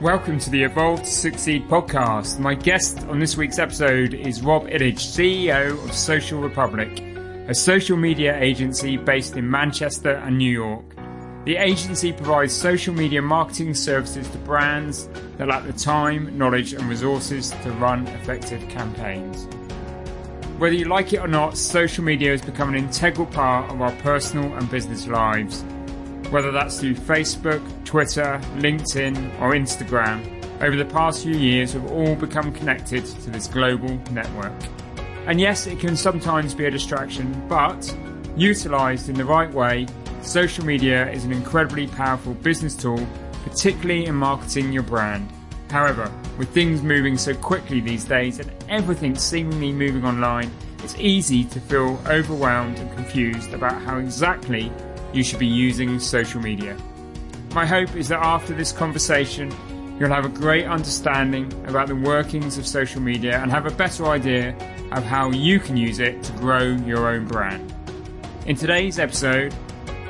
Welcome to the Evolve to Succeed podcast. My guest on this week's episode is Rob Illich, CEO of Social Republic, a social media agency based in Manchester and New York. The agency provides social media marketing services to brands that lack the time, knowledge and resources to run effective campaigns. Whether you like it or not, social media has become an integral part of our personal and business lives. Whether that's through Facebook, Twitter, LinkedIn or Instagram, over the past few years we've all become connected to this global network. And yes, it can sometimes be a distraction, but utilised in the right way, social media is an incredibly powerful business tool, particularly in marketing your brand. However, with things moving so quickly these days and everything seemingly moving online, it's easy to feel overwhelmed and confused about how exactly you should be using social media. My hope is that after this conversation, you'll have a great understanding about the workings of social media and have a better idea of how you can use it to grow your own brand. In today's episode,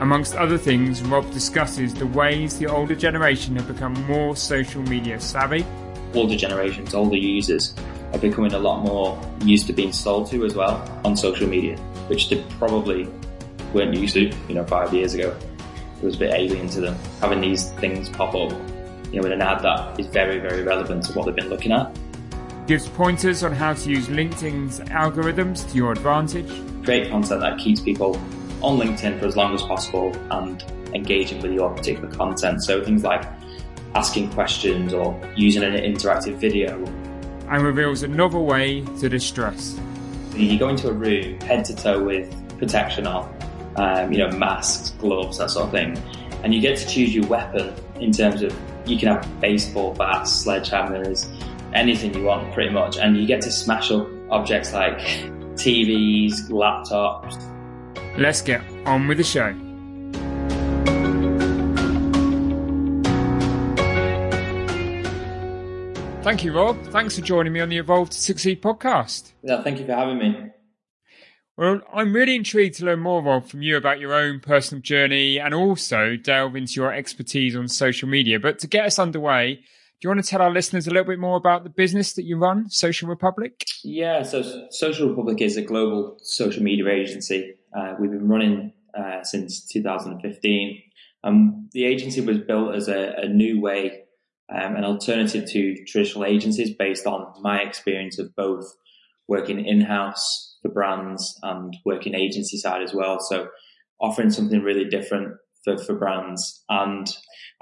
amongst other things, Rob discusses the ways the older generation have become more social media savvy. Older generations, older users are becoming a lot more used to being sold to as well on social media, which they probably weren't used to, 5 years ago. It was a bit alien to them. Having these things pop up, with an ad that is very, very relevant to what they've been looking at. Gives pointers on how to use LinkedIn's algorithms to your advantage. Create content that keeps people on LinkedIn for as long as possible and engaging with your particular content. So things like asking questions or using an interactive video. And reveals another way to distress. You go into a room head to toe with protection on. Masks, gloves, that sort of thing. And you get to choose your weapon in terms of, you can have baseball bats, sledgehammers, anything you want pretty much. And you get to smash up objects like TVs, laptops. Let's get on with the show. Thank you, Rob. Thanks for joining me on the Evolve to Succeed podcast. Yeah, thank you for having me. Well, I'm really intrigued to learn more, Rob, from you about your own personal journey and also delve into your expertise on social media. But to get us underway, do you want to tell our listeners a little bit more about the business that you run, Social Republic? Yeah, so Social Republic is a global social media agency. We've been running since 2015. The agency was built as a new way, an alternative to traditional agencies based on my experience of both working in-house for brands and working agency side as well. So offering something really different for brands. And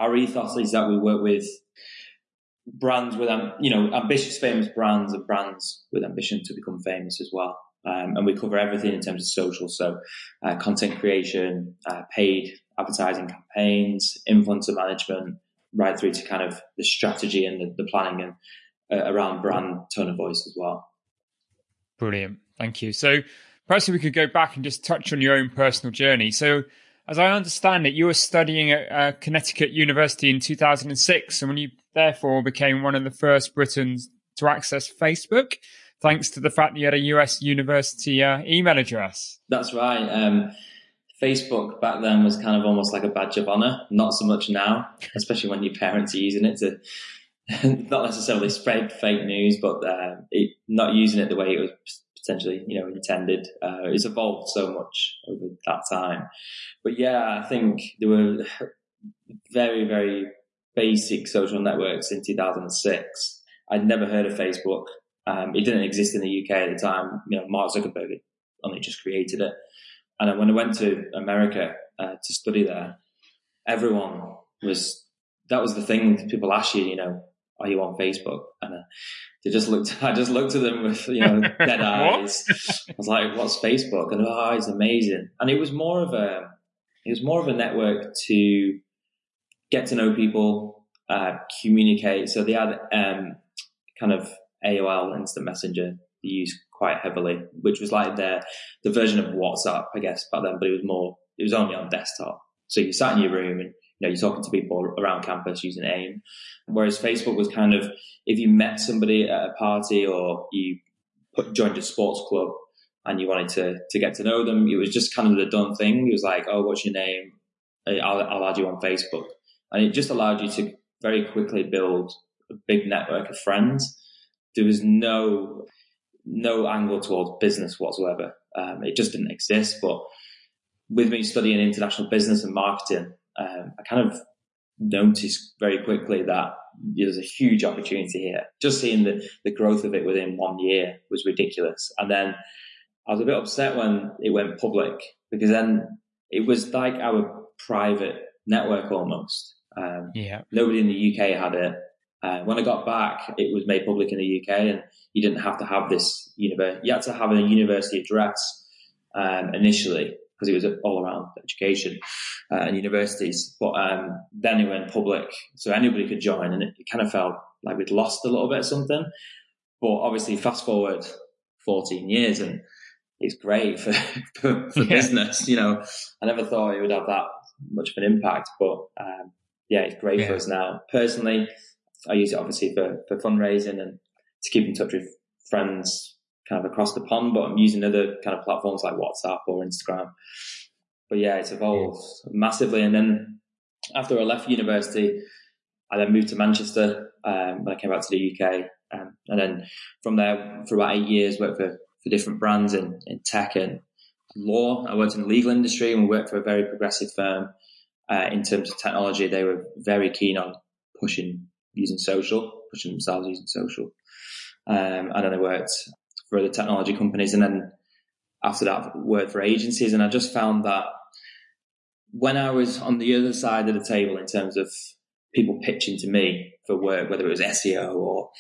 our ethos is that we work with brands with, ambitious, famous brands and brands with ambition to become famous as well. And we cover everything in terms of social. So content creation, paid advertising campaigns, influencer management, right through to kind of the strategy and the planning and around brand tone of voice as well. Brilliant. Thank you. So perhaps we could go back and just touch on your own personal journey. So as I understand it, you were studying at Connecticut University in 2006, and when you therefore became one of the first Britons to access Facebook, thanks to the fact that you had a US university email address. That's right. Facebook back then was kind of almost like a badge of honor, not so much now, especially when your parents are using it to not necessarily spread fake news, but not using it the way it was potentially, intended. It's evolved so much over that time. But yeah, I think there were very, very basic social networks in 2006. I'd never heard of Facebook. It didn't exist in the UK at the time. Mark Zuckerberg had only just created it. And when I went to America to study there, everyone was, that was the thing. People asked you, are you on Facebook? And I just looked at them with, dead eyes. I was like, what's Facebook? And it's amazing. And it was more of a network to get to know people, communicate. So they had kind of AOL Instant Messenger used quite heavily, which was like the version of WhatsApp, I guess, back then, but it was only on desktop. So you sat in your room and, you know, you're talking to people around campus using AIM. Whereas Facebook was kind of, if you met somebody at a party or you joined a sports club and you wanted to get to know them, it was just kind of the done thing. It was like, oh, what's your name? I'll add you on Facebook. And it just allowed you to very quickly build a big network of friends. There was no angle towards business whatsoever. It just didn't exist. But with me studying international business and marketing, I kind of noticed very quickly that there's a huge opportunity here. Just seeing the growth of it within 1 year was ridiculous. And then I was a bit upset when it went public, because then it was like our private network almost. Nobody in the UK had it. When I got back, it was made public in the UK, and you didn't have to have this university. You had to have a university address initially, because it was all around education and universities. But then it went public, so anybody could join, and it kind of felt like we'd lost a little bit of something. But obviously, fast forward 14 years, and it's great for business. You know, I never thought it would have that much of an impact, but it's great for us now. Personally, I use it obviously for fundraising and to keep in touch with friends kind of across the pond, but I'm using other kind of platforms like WhatsApp or Instagram. But yeah, it's evolved massively. And then after I left university, I then moved to Manchester when I came back to the UK. And then from there, for about 8 years, worked for different brands in tech and law. I worked in the legal industry, and we worked for a very progressive firm in terms of technology. They were very keen on pushing themselves using social. And then I worked for other technology companies, and then after that worked for agencies. And I just found that when I was on the other side of the table in terms of people pitching to me for work, whether it was SEO or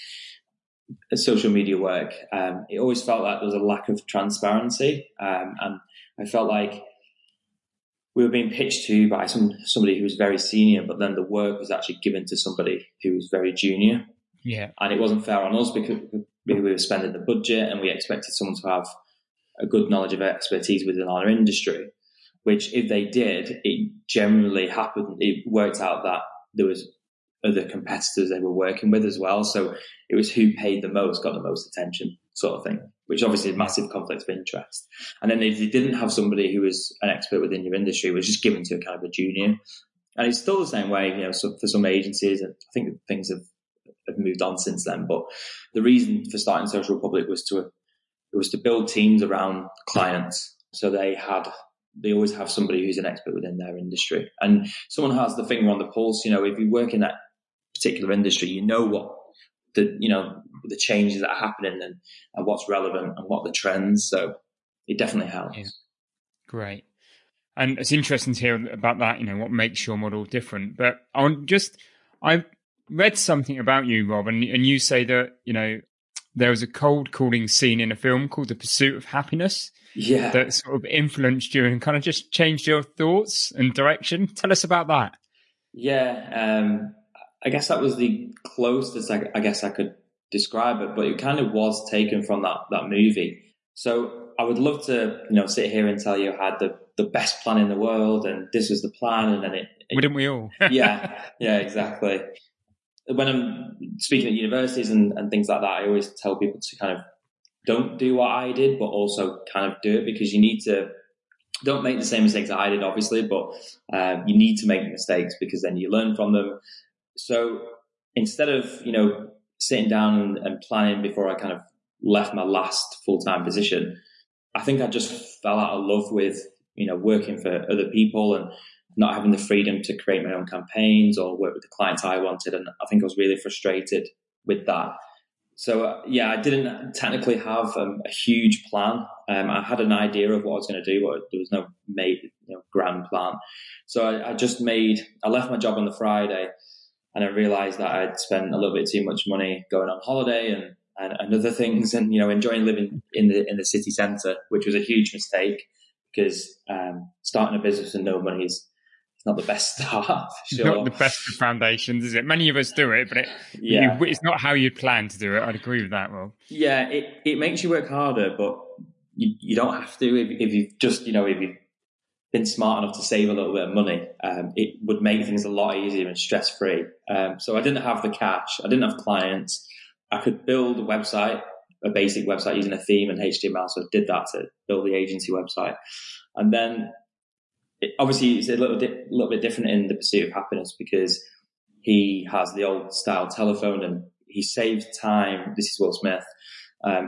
social media work, it always felt like there was a lack of transparency. And I felt like we were being pitched to by somebody who was very senior, but then the work was actually given to somebody who was very junior. Yeah. And it wasn't fair on us, because we were spending the budget and we expected someone to have a good knowledge of expertise within our industry, which if they did, it generally happened. It worked out that there was other competitors they were working with as well. So it was who paid the most, got the most attention sort of thing, which obviously is a massive conflict of interest. And then if you didn't have somebody who was an expert within your industry, it was just given to a kind of a junior. And it's still the same way, you know, so for some agencies, and I think things have moved on since then. But the reason for starting Social Republic was to build teams around clients. So they always have somebody who's an expert within their industry, and someone has the finger on the pulse. You know, if you work in that particular industry, you know what the changes that are happening and what's relevant and what the trends. So it definitely helps. Yeah. Great. And it's interesting to hear about that, you know, what makes your model different. But I read something about you, Rob, and you say that, you know, there was a cold calling scene in a film called The Pursuit of Happiness. Yeah. That sort of influenced you and kind of just changed your thoughts and direction. Tell us about that. Yeah. I guess that was the closest I could describe it, but it kind of was taken from that movie. So I would love to, you know, sit here and tell you I had the best plan in the world and this was the plan, and then it wouldn't we all? yeah, exactly. When I'm speaking at universities and things like that, I always tell people to kind of don't do what I did, but also kind of do it, because you need to. Don't make the same mistakes I did, obviously, but you need to make mistakes because then you learn from them. So instead of, you know, sitting down and planning before I kind of left my last full-time position, I think I just fell out of love with, you know, working for other people and not having the freedom to create my own campaigns or work with the clients I wanted. And I think I was really frustrated with that. So, I didn't technically have a huge plan. I had an idea of what I was going to do, but there was no grand plan. So I left my job on the Friday. And I realized that I'd spent a little bit too much money going on holiday and other things, and, you know, enjoying living in the city centre, which was a huge mistake, because starting a business with no money is not the best start. Sure. Not the best of foundations, is it? Many of us do it, but it's not how you plan to do it. I'd agree with that, Rob. Yeah, it makes you work harder, but you don't have to if you've just, if you've been smart enough to save a little bit of money. It would make things a lot easier and stress-free. So I didn't have the cash. I didn't have clients. I could build a website, a basic website using a theme and HTML. So I did that to build the agency website. And then obviously it's a little bit different in The Pursuit of Happiness, because he has the old style telephone and he saves time. This is Will Smith.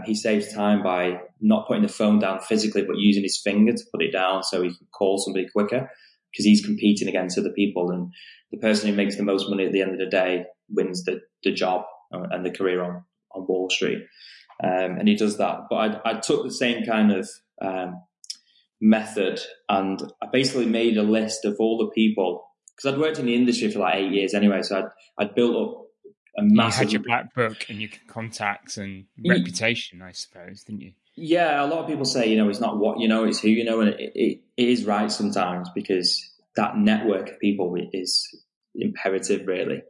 He saves time by not putting the phone down physically, but using his finger to put it down so he can call somebody quicker, because he's competing against other people. And the person who makes the most money at the end of the day wins the job and the career on Wall Street. And he does that. But I took the same kind of method, and I basically made a list of all the people, because I'd worked in the industry for like 8 years anyway. So I'd built up a massive... You had your black book and your contacts and reputation, I suppose, didn't you? Yeah, a lot of people say, it's not what you know, it's who you know. And it is right sometimes, because that network of people is imperative, really.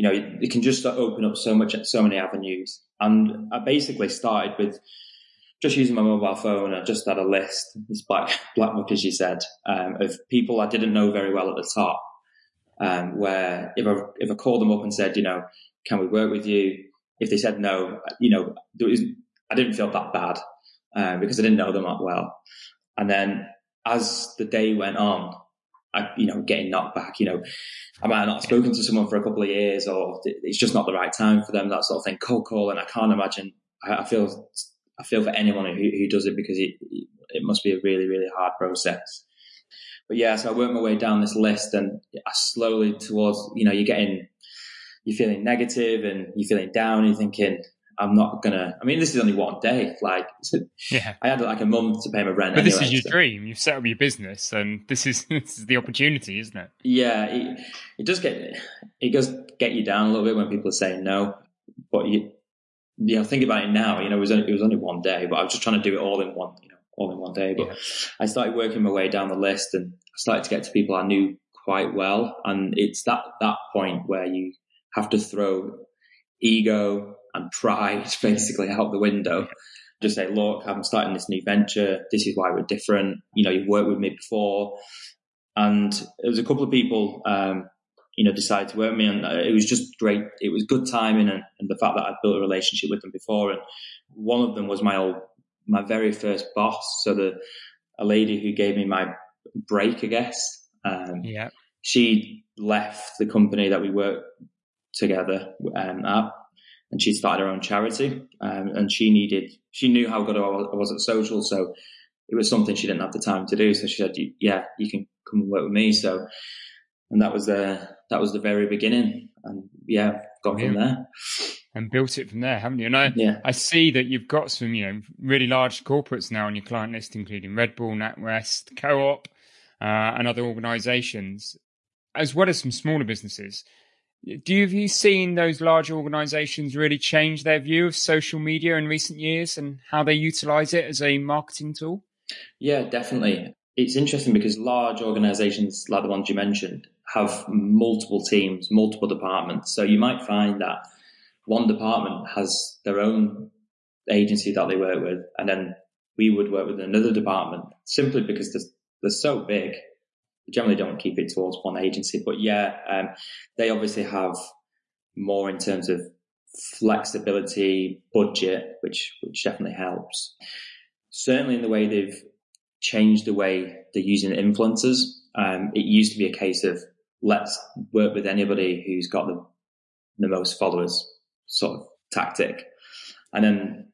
It can just open up so many avenues. And I basically started with just using my mobile phone. I just had a list, this black book, as you said, of people I didn't know very well at the top. Where if I called them up and said, can we work with you? If they said no, I didn't feel that bad because I didn't know them that well. And then as the day went on, getting knocked back, I might not have spoken to someone for a couple of years, or it's just not the right time for them, that sort of thing. Cold calling, I can't imagine. I feel for anyone who does it, because it must be a really, really hard process. But yeah, so I worked my way down this list, and I slowly towards, you're feeling negative and you're feeling down and you're thinking, this is only one day. I had like a month to pay my rent. But anyway, this is your dream. You've set up your business, and this is the opportunity, isn't it? Yeah. It does get you down a little bit when people are saying no, but think about it now, it was only one day, but I was just trying to do it all in one day. But yeah. I started working my way down the list, and I started to get to people I knew quite well. And it's that point where you have to throw ego and pride basically out the window. Just say, look, I'm starting this new venture. This is why we're different. You've worked with me before. And there was a couple of people, decided to work with me, and it was just great. It was good timing, and the fact that I'd built a relationship with them before. And one of them was my very first boss. So a lady who gave me my break, I guess. She left the company that we worked together at, and she started her own charity. And she knew how good I was at social, so it was something she didn't have the time to do. So she said, "Yeah, you can come and work with me." So, and that was the very beginning, and got from there. And built it from there, haven't you? And I see that you've got some, really large corporates now on your client list, including Red Bull, NatWest, Co-op, and other organisations, as well as some smaller businesses. Have you seen those large organisations really change their view of social media in recent years and how they utilise it as a marketing tool? Yeah, definitely. It's interesting because large organisations like the ones you mentioned have multiple teams, multiple departments. So you might find that one department has their own agency that they work with, and then we would work with another department, simply because they're so big. We generally don't keep it towards one agency, but they obviously have more in terms of flexibility, budget, which definitely helps. Certainly in the way they've changed the way they're using influencers. It used to be a case of let's work with anybody who's got the most followers, sort of tactic. And then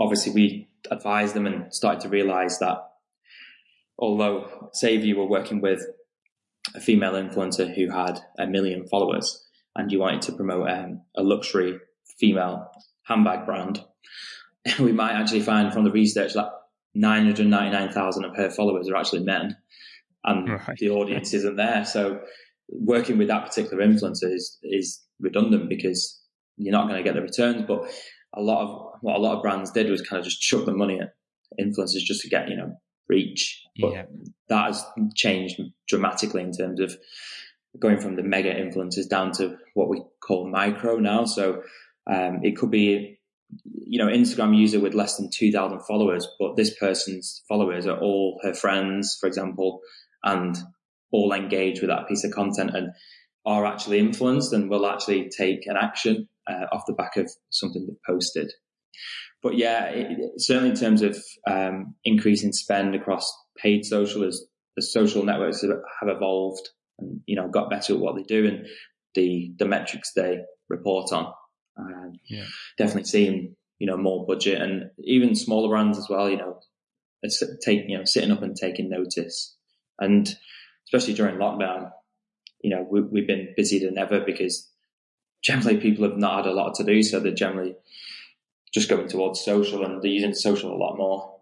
obviously we advised them and started to realize that although, say, if you were working with a female influencer who had 1 million followers and you wanted to promote a luxury female handbag brand, we might actually find from the research that 999,000 of her followers are actually men, and the audience isn't there. So working with that particular influencer is redundant, because you're not going to get the returns. But a lot of what brands did was kind of just chuck the money at influencers just to get reach. But that has changed dramatically in terms of going from the mega influencers down to what we call micro now. So it could be, you know, Instagram user with less than 2,000 followers, but this person's followers are all her friends, for example, and all engage with that piece of content and are actually influenced and will actually take an action off the back of something that posted. But yeah, it, certainly in terms of increasing spend across paid social, as the social networks have evolved and, you know, got better at what they do and the metrics they report on. Definitely seeing, you know, more budget and even smaller brands as well, you know, sitting up and taking notice. And especially during lockdown, you know, we've been busier than ever because generally people have not had a lot to do. So they're generally just going towards social and they're using social a lot more.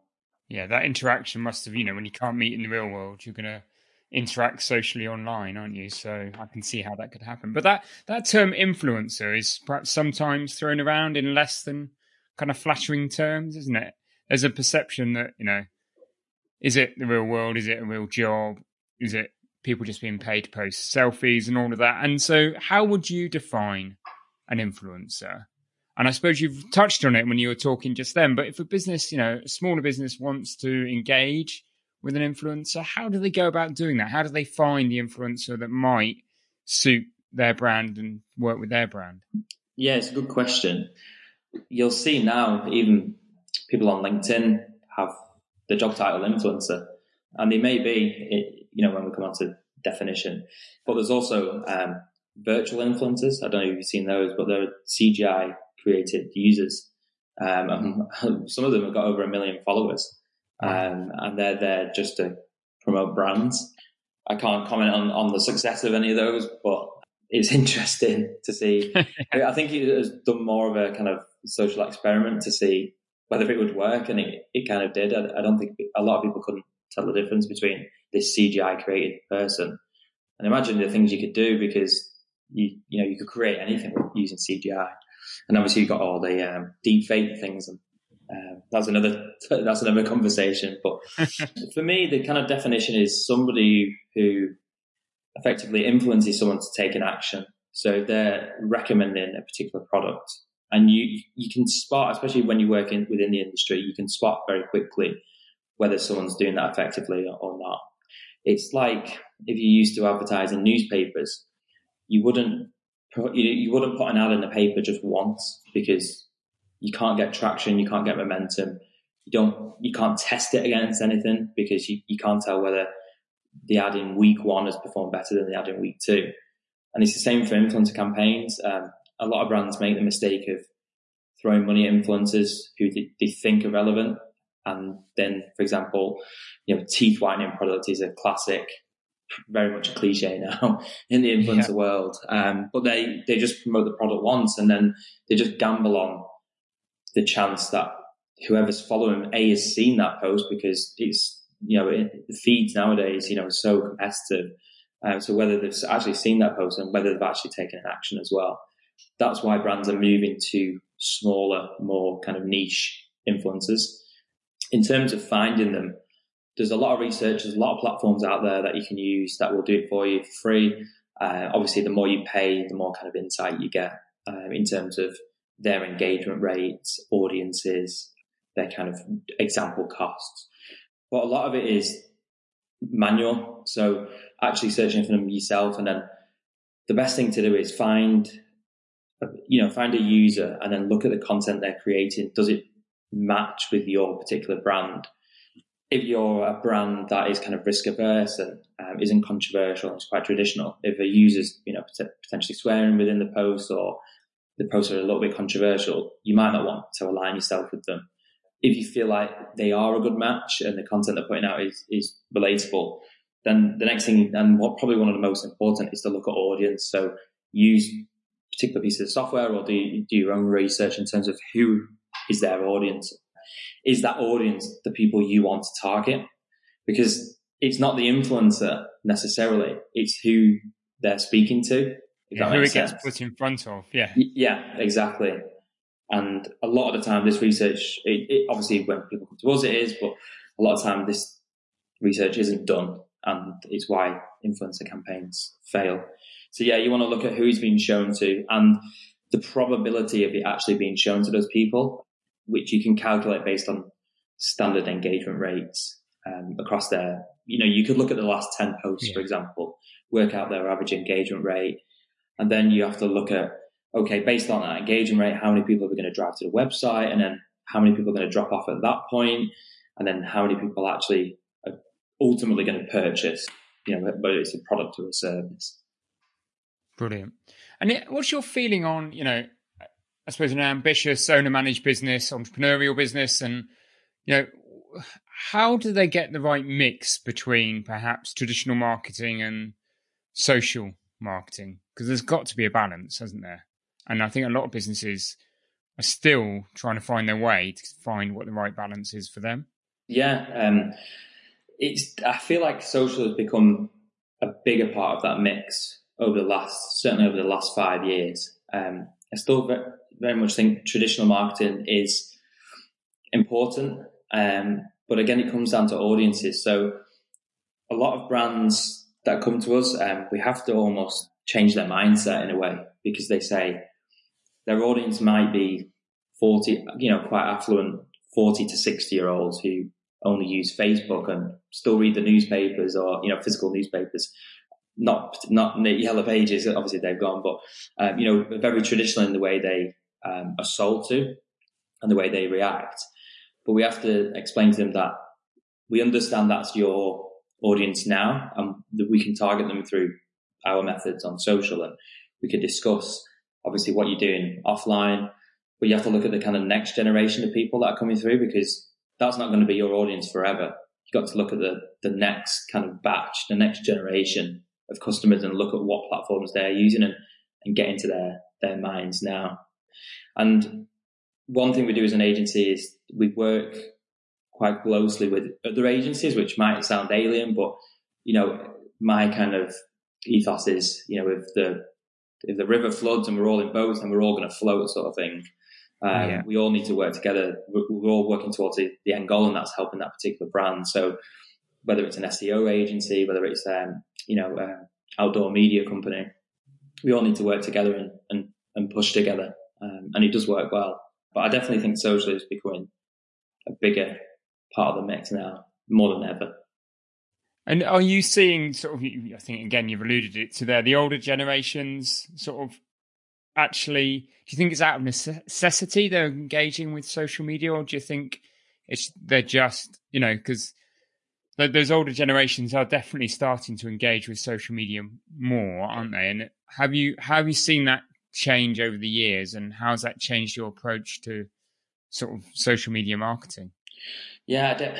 Yeah, that interaction must have, you know, when you can't meet in the real world, you're going to interact socially online, aren't you? So I can see how that could happen. But that term influencer is perhaps sometimes thrown around in less than kind of flattering terms, isn't it? There's a perception that, you know, is it the real world? Is it a real job? Is it people just being paid to post selfies and all of that? And so how would you define an influencer? And I suppose you've touched on it when you were talking just then, but if a business, you know, a smaller business wants to engage with an influencer, how do they go about doing that? How do they find the influencer that might suit their brand and work with their brand? Yeah, it's a good question. You'll see now even people on LinkedIn have the job title influencer, and they may be, you know, when we come on to definition, but there's also virtual influencers. I don't know if you've seen those, but they're CGI created users. Some of them have got over 1 million followers. And they're there just to promote brands. I can't comment on the success of any of those, but it's interesting to see. I think it has done more of a kind of social experiment to see whether it would work, and it kind of did. I don't think a lot of people couldn't tell the difference between this CGI created person. And imagine the things you could do, because you know you could create anything using CGI, and obviously you've got all the deep fake things and. That's another conversation. But for me, the kind of definition is somebody who effectively influences someone to take an action. So if they're recommending a particular product, and you can spot, especially when you work within the industry, you can spot very quickly whether someone's doing that effectively or not. It's like if you used to advertise in newspapers, you wouldn't put an ad in the paper just once, because you can't get traction, you can't get momentum, you can't test it against anything, because you can't tell whether the ad in week one has performed better than the ad in week two. And it's the same for influencer campaigns. A lot of brands make the mistake of throwing money at influencers who they think are relevant. And then, for example, you know, teeth whitening product is a classic, very much a cliche now in the influencer world. But they just promote the product once, and then they just gamble on the chance that whoever's following A has seen that post, because it's, you know, the feeds nowadays, you know, are so competitive. So whether they've actually seen that post and whether they've actually taken an action as well. That's why brands are moving to smaller, more kind of niche influencers. In terms of finding them, there's a lot of research, there's a lot of platforms out there that you can use that will do it for you for free. Obviously, the more you pay, the more kind of insight you get in terms of their engagement rates, audiences, their kind of example costs. But a lot of it is manual. So actually searching for them yourself. And then the best thing to do is find a user and then look at the content they're creating. Does it match with your particular brand? If you're a brand that is kind of risk averse and isn't controversial, it's quite traditional. If a user's, you know, potentially swearing within the post, or the posts are a little bit controversial, you might not want to align yourself with them. If you feel like they are a good match and the content they're putting out is relatable, then the next thing, and what probably one of the most important, is to look at audience. So use particular pieces of software, or do your own research in terms of who is their audience. Is that audience the people you want to target? Because it's not the influencer necessarily, it's who they're speaking to. Who it gets put in front of, yeah, exactly. And a lot of the time, this research, it obviously when people come to us, it is, but a lot of time, this research isn't done, and it's why influencer campaigns fail. So yeah, you want to look at who he's been shown to and the probability of it actually being shown to those people, which you can calculate based on standard engagement rates across their, you know, you could look at the last 10 posts, for example, work out their average engagement rate. And then you have to look at, okay, based on that engagement rate, how many people are we going to drive to the website? And then how many people are going to drop off at that point? And then how many people actually are ultimately going to purchase, you know, whether it's a product or a service. Brilliant. And what's your feeling on, you know, I suppose an ambitious owner-managed business, entrepreneurial business, and, you know, how do they get the right mix between perhaps traditional marketing and social marketing? Because there's got to be a balance, hasn't there? And I think a lot of businesses are still trying to find their way to find what the right balance is for them. Yeah. It's. I feel like social has become a bigger part of that mix over the last 5 years. I still very much think traditional marketing is important. But again, it comes down to audiences. So a lot of brands that come to us, we have to almost change their mindset in a way, because they say their audience might be 40, you know, quite affluent 40 to 60 year olds who only use Facebook and still read the newspapers or, you know, physical newspapers. Not the Yellow Pages, obviously they've gone, but, you know, very traditional in the way they are sold to and the way they react. But we have to explain to them that we understand that's your audience now, and that we can target them through our methods on social, and we could discuss obviously what you're doing offline, but you have to look at the kind of next generation of people that are coming through, because that's not going to be your audience forever. You've got to look at the next kind of batch, the next generation of customers, and look at what platforms they're using and get into their minds now. And one thing we do as an agency is we work quite closely with other agencies, which might sound alien, but, you know, my kind of ethos is, you know, if the river floods and we're all in boats and we're all going to float, sort of thing. We all need to work together. We're all working towards the end goal, and that's helping that particular brand. So whether it's an SEO agency, whether it's outdoor media company, we all need to work together and push together, and it does work well. But I definitely think social is becoming a bigger part of the mix now, more than ever. And are you seeing sort of, I think again you've alluded it to there, the older generations sort of actually, do you think it's out of necessity they're engaging with social media, or do you think they're just, you know, because those older generations are definitely starting to engage with social media more, aren't they? And have you seen that change over the years, and how's that changed your approach to sort of social media marketing? Yeah,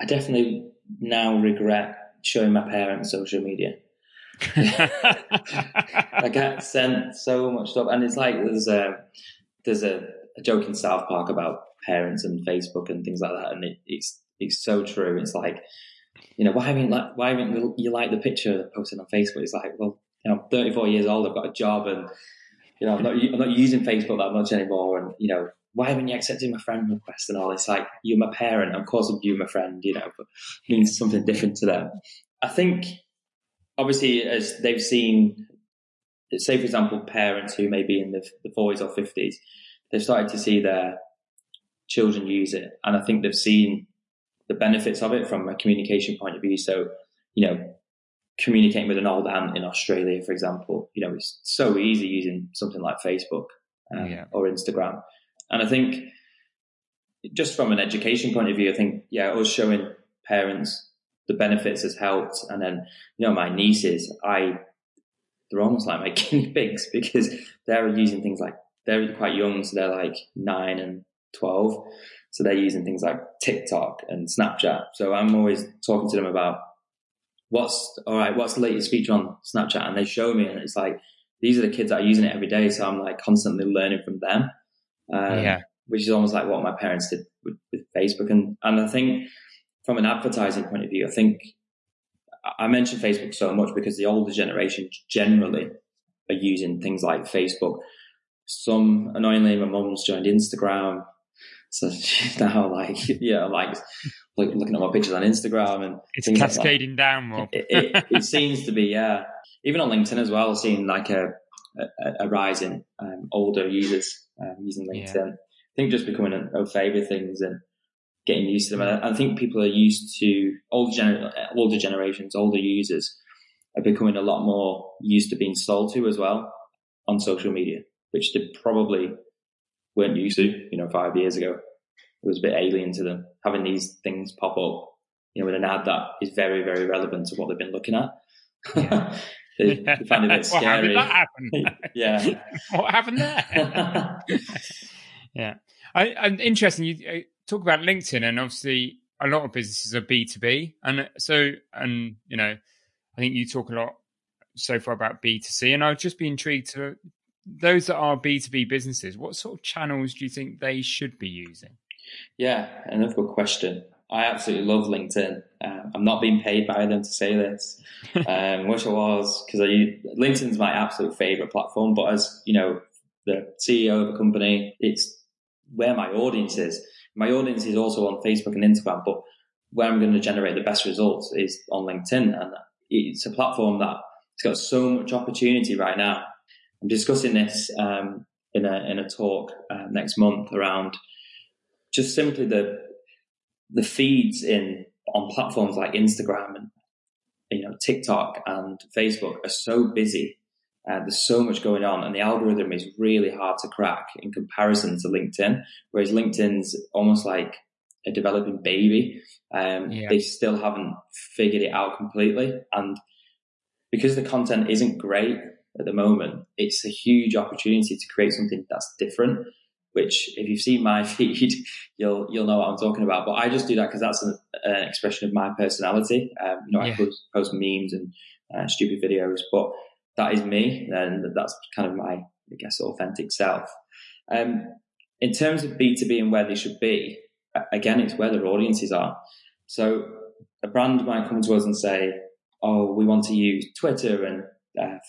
I definitely now regret showing my parents social media. I get sent so much stuff, and it's like there's a joke in South Park about parents and Facebook and things like that, and it's so true. It's like, you know, why haven't you liked the picture posted on Facebook? It's like, well, you know, I'm 34 years old, I've got a job, and, you know, I'm not using Facebook that much anymore. And, you know, why haven't you accepted my friend request and all? It's like, you're my parent, of course I'm my friend, you know, but it means something different to them. I think, obviously, as they've seen, say, for example, parents who may be in the 40s or 50s, they've started to see their children use it. And I think they've seen the benefits of it from a communication point of view. So, you know, communicating with an old aunt in Australia, for example, you know, it's so easy using something like Facebook or Instagram. And I think just from an education point of view, I think, yeah, us showing parents the benefits has helped. And then, you know, my nieces, they're almost like my guinea pigs, because they're using things like, they're quite young, so they're like 9 and 12. So they're using things like TikTok and Snapchat. So I'm always talking to them about what's the latest feature on Snapchat? And they show me, and it's like, these are the kids that are using it every day. So I'm like constantly learning from them, which is almost like what my parents did with Facebook. And I think from an advertising point of view, I think I mention Facebook so much because the older generation generally are using things like Facebook. Some, annoyingly, my mum's joined Instagram. So now, like looking at my pictures on Instagram, and it's cascading down. Rob. It seems to be, yeah. Even on LinkedIn as well, seeing like a rise in older users using LinkedIn. Yeah. I think just becoming a favorite things and getting used to them. And I think people are used to older generations, older users are becoming a lot more used to being sold to as well on social media, which they probably weren't used to, 5 years ago. It was a bit alien to them, having these things pop up, with an ad that is very, very relevant to what they've been looking at. Yeah. They find it a bit scary. How did that happen? Yeah. What happened there? Yeah. I'm interesting. You talk about LinkedIn, and obviously a lot of businesses are B2B. And so, I think you talk a lot so far about B2C, and I'd just be intrigued to those that are B2B businesses, what sort of channels do you think they should be using? Yeah, another good question. I absolutely love LinkedIn. I'm not being paid by them to say this, which I was, because LinkedIn's my absolute favorite platform. But as the CEO of a company, it's where my audience is. My audience is also on Facebook and Instagram, but where I'm going to generate the best results is on LinkedIn. And it's a platform that it's got so much opportunity right now. I'm discussing this in a talk next month around just simply the feeds on platforms like Instagram and TikTok and Facebook are so busy. There's so much going on, and the algorithm is really hard to crack in comparison to LinkedIn. Whereas LinkedIn's almost like a developing baby. They still haven't figured it out completely, and because the content isn't great at the moment, it's a huge opportunity to create something that's different, which if you've seen my feed, you'll know what I'm talking about. But I just do that because that's an expression of my personality. I post memes and stupid videos, but that is me, and that's kind of my, authentic self. In terms of B2B and where they should be, again, it's where their audiences are. So a brand might come to us and say, oh, we want to use Twitter and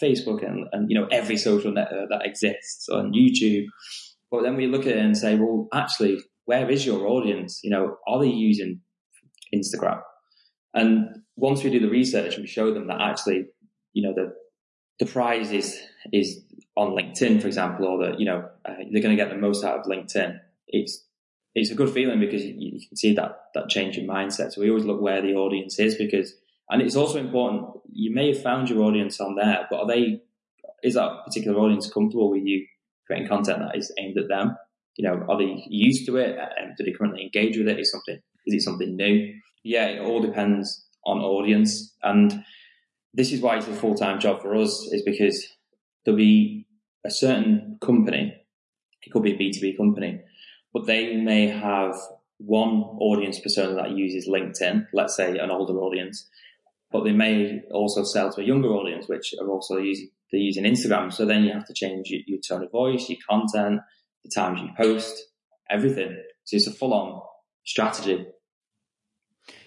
Facebook and every social network that exists on YouTube. But then we look at it and say, well, actually, where is your audience? Are they using Instagram? And once we do the research and we show them that actually, the prize is on LinkedIn, for example, or that, they're going to get the most out of LinkedIn. It's a good feeling because you can see that change in mindset. So we always look where the audience is and it's also important. You may have found your audience on there, but is that particular audience comfortable with you creating content that is aimed at them? Are they used to it? Do they currently engage with it? Is it something new? Yeah, it all depends on audience. And this is why it's a full-time job for us, is because there'll be a certain company, it could be a B2B company, but they may have one audience persona that uses LinkedIn, let's say an older audience, but they may also sell to a younger audience, which are also using Instagram. So then you have to change your tone of voice, your content, the times you post, everything. So it's a full-on strategy.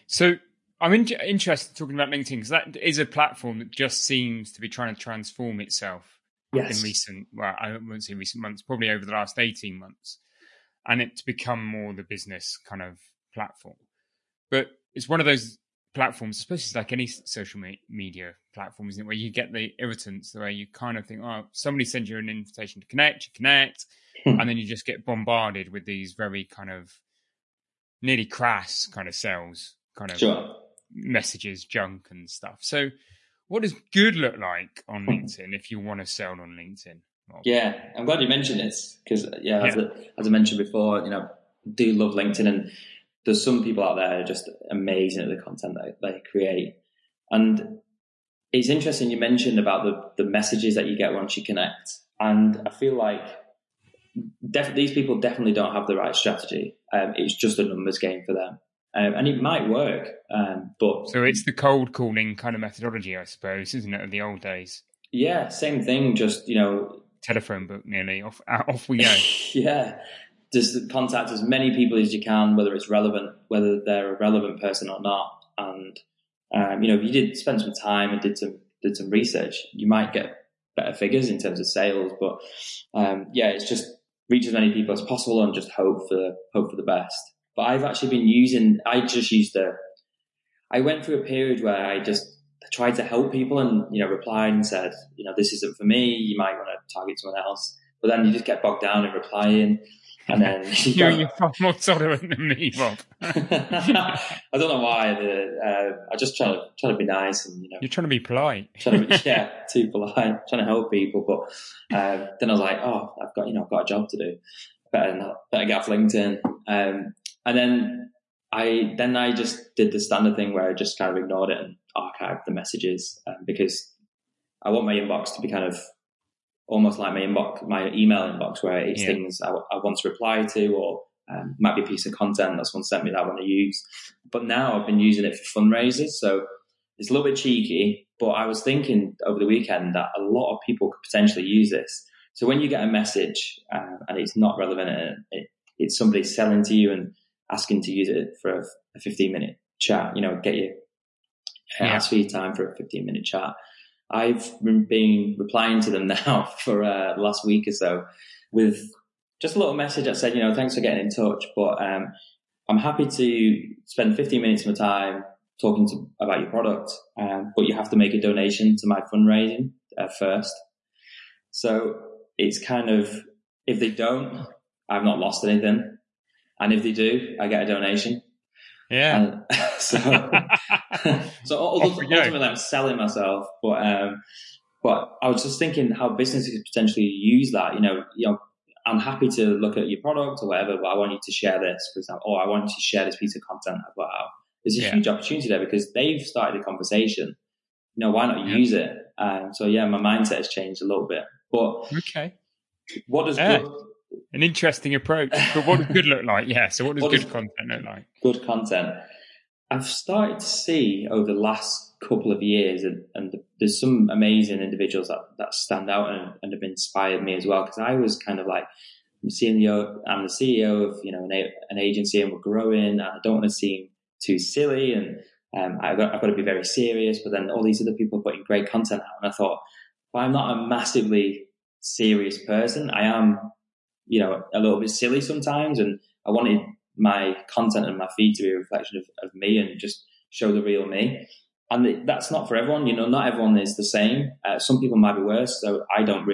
So I'm interested talking about LinkedIn, because that is a platform that just seems to be trying to transform itself. Yes. I won't say recent months, probably over the last 18 months. And it's become more the business kind of platform. But it's one of those platforms, especially like any social media platform, isn't it, where you get the irritants, where you kind of think, oh, somebody sends you an invitation to connect, you connect, and then you just get bombarded with these very kind of nearly crass kind of sales, kind of messages, junk and stuff. So what does good look like on LinkedIn if you want to sell on LinkedIn? Yeah, I'm glad you mentioned this because, as I mentioned before, I do love LinkedIn, and there's some people out there who are just amazing at the content that they create. And it's interesting you mentioned about the messages that you get once you connect. And I feel like these people definitely don't have the right strategy. It's just a numbers game for them. And it might work, but... So it's the cold calling kind of methodology, I suppose, isn't it, of the old days? Yeah, same thing, just, telephone book nearly, off we go. Yeah. Just contact as many people as you can, whether it's relevant, whether they're a relevant person or not. And, if you did spend some time and did some research, you might get better figures in terms of sales. But, it's just reach as many people as possible and just hope for the best. But I've actually been using, I went through a period where I just tried to help people and, replied and said, this isn't for me. You might want to target someone else. But then you just get bogged down in replying. And then you're far more tolerant than me, Rob. I don't know why. I just try to be nice, and you're trying to be polite. Too polite. Trying to help people, but then I was like, oh, I've got a job to do. Better get off LinkedIn. And then I just did the standard thing where I just kind of ignored it and archived the messages because I want my inbox to be kind of almost like my email inbox, where it's things I want to reply to, or might be a piece of content that someone sent me that I want to use. But now I've been using it for fundraisers, so it's a little bit cheeky, but I was thinking over the weekend that a lot of people could potentially use this. So when you get a message and it's not relevant, it's somebody selling to you and asking to use it for a 15-minute chat, ask for your time for a 15-minute chat. I've been replying to them now for the last week or so with just a little message that said, thanks for getting in touch, but I'm happy to spend 15 minutes of my time talking about your product, but you have to make a donation to my fundraising first. So it's kind of, if they don't, I've not lost anything. And if they do, I get a donation. Yeah. So ultimately I'm selling myself, but I was just thinking how businesses could potentially use that. I'm happy to look at your product or whatever, but I want you to share this, for example, or I want you to share this piece of content I've got out. There's a huge opportunity there because they've started a conversation. Why not use it? My mindset has changed a little bit. But okay, what does an interesting approach. But what does good look like? Yeah. So what does good content look like? Good content. I've started to see over the last couple of years, and there's some amazing individuals that stand out and have inspired me as well. Because I was kind of like, I'm the CEO of an agency, and we're growing, and I don't want to seem too silly, and I've got to be very serious. But then all these other people are putting great content out, and I thought, well, I'm not a massively serious person. I am, a little bit silly sometimes, and I wanted my content and my feed to be a reflection of me and just show the real me. And that's not for everyone. Not everyone is the same. Some people might be worse. So I don't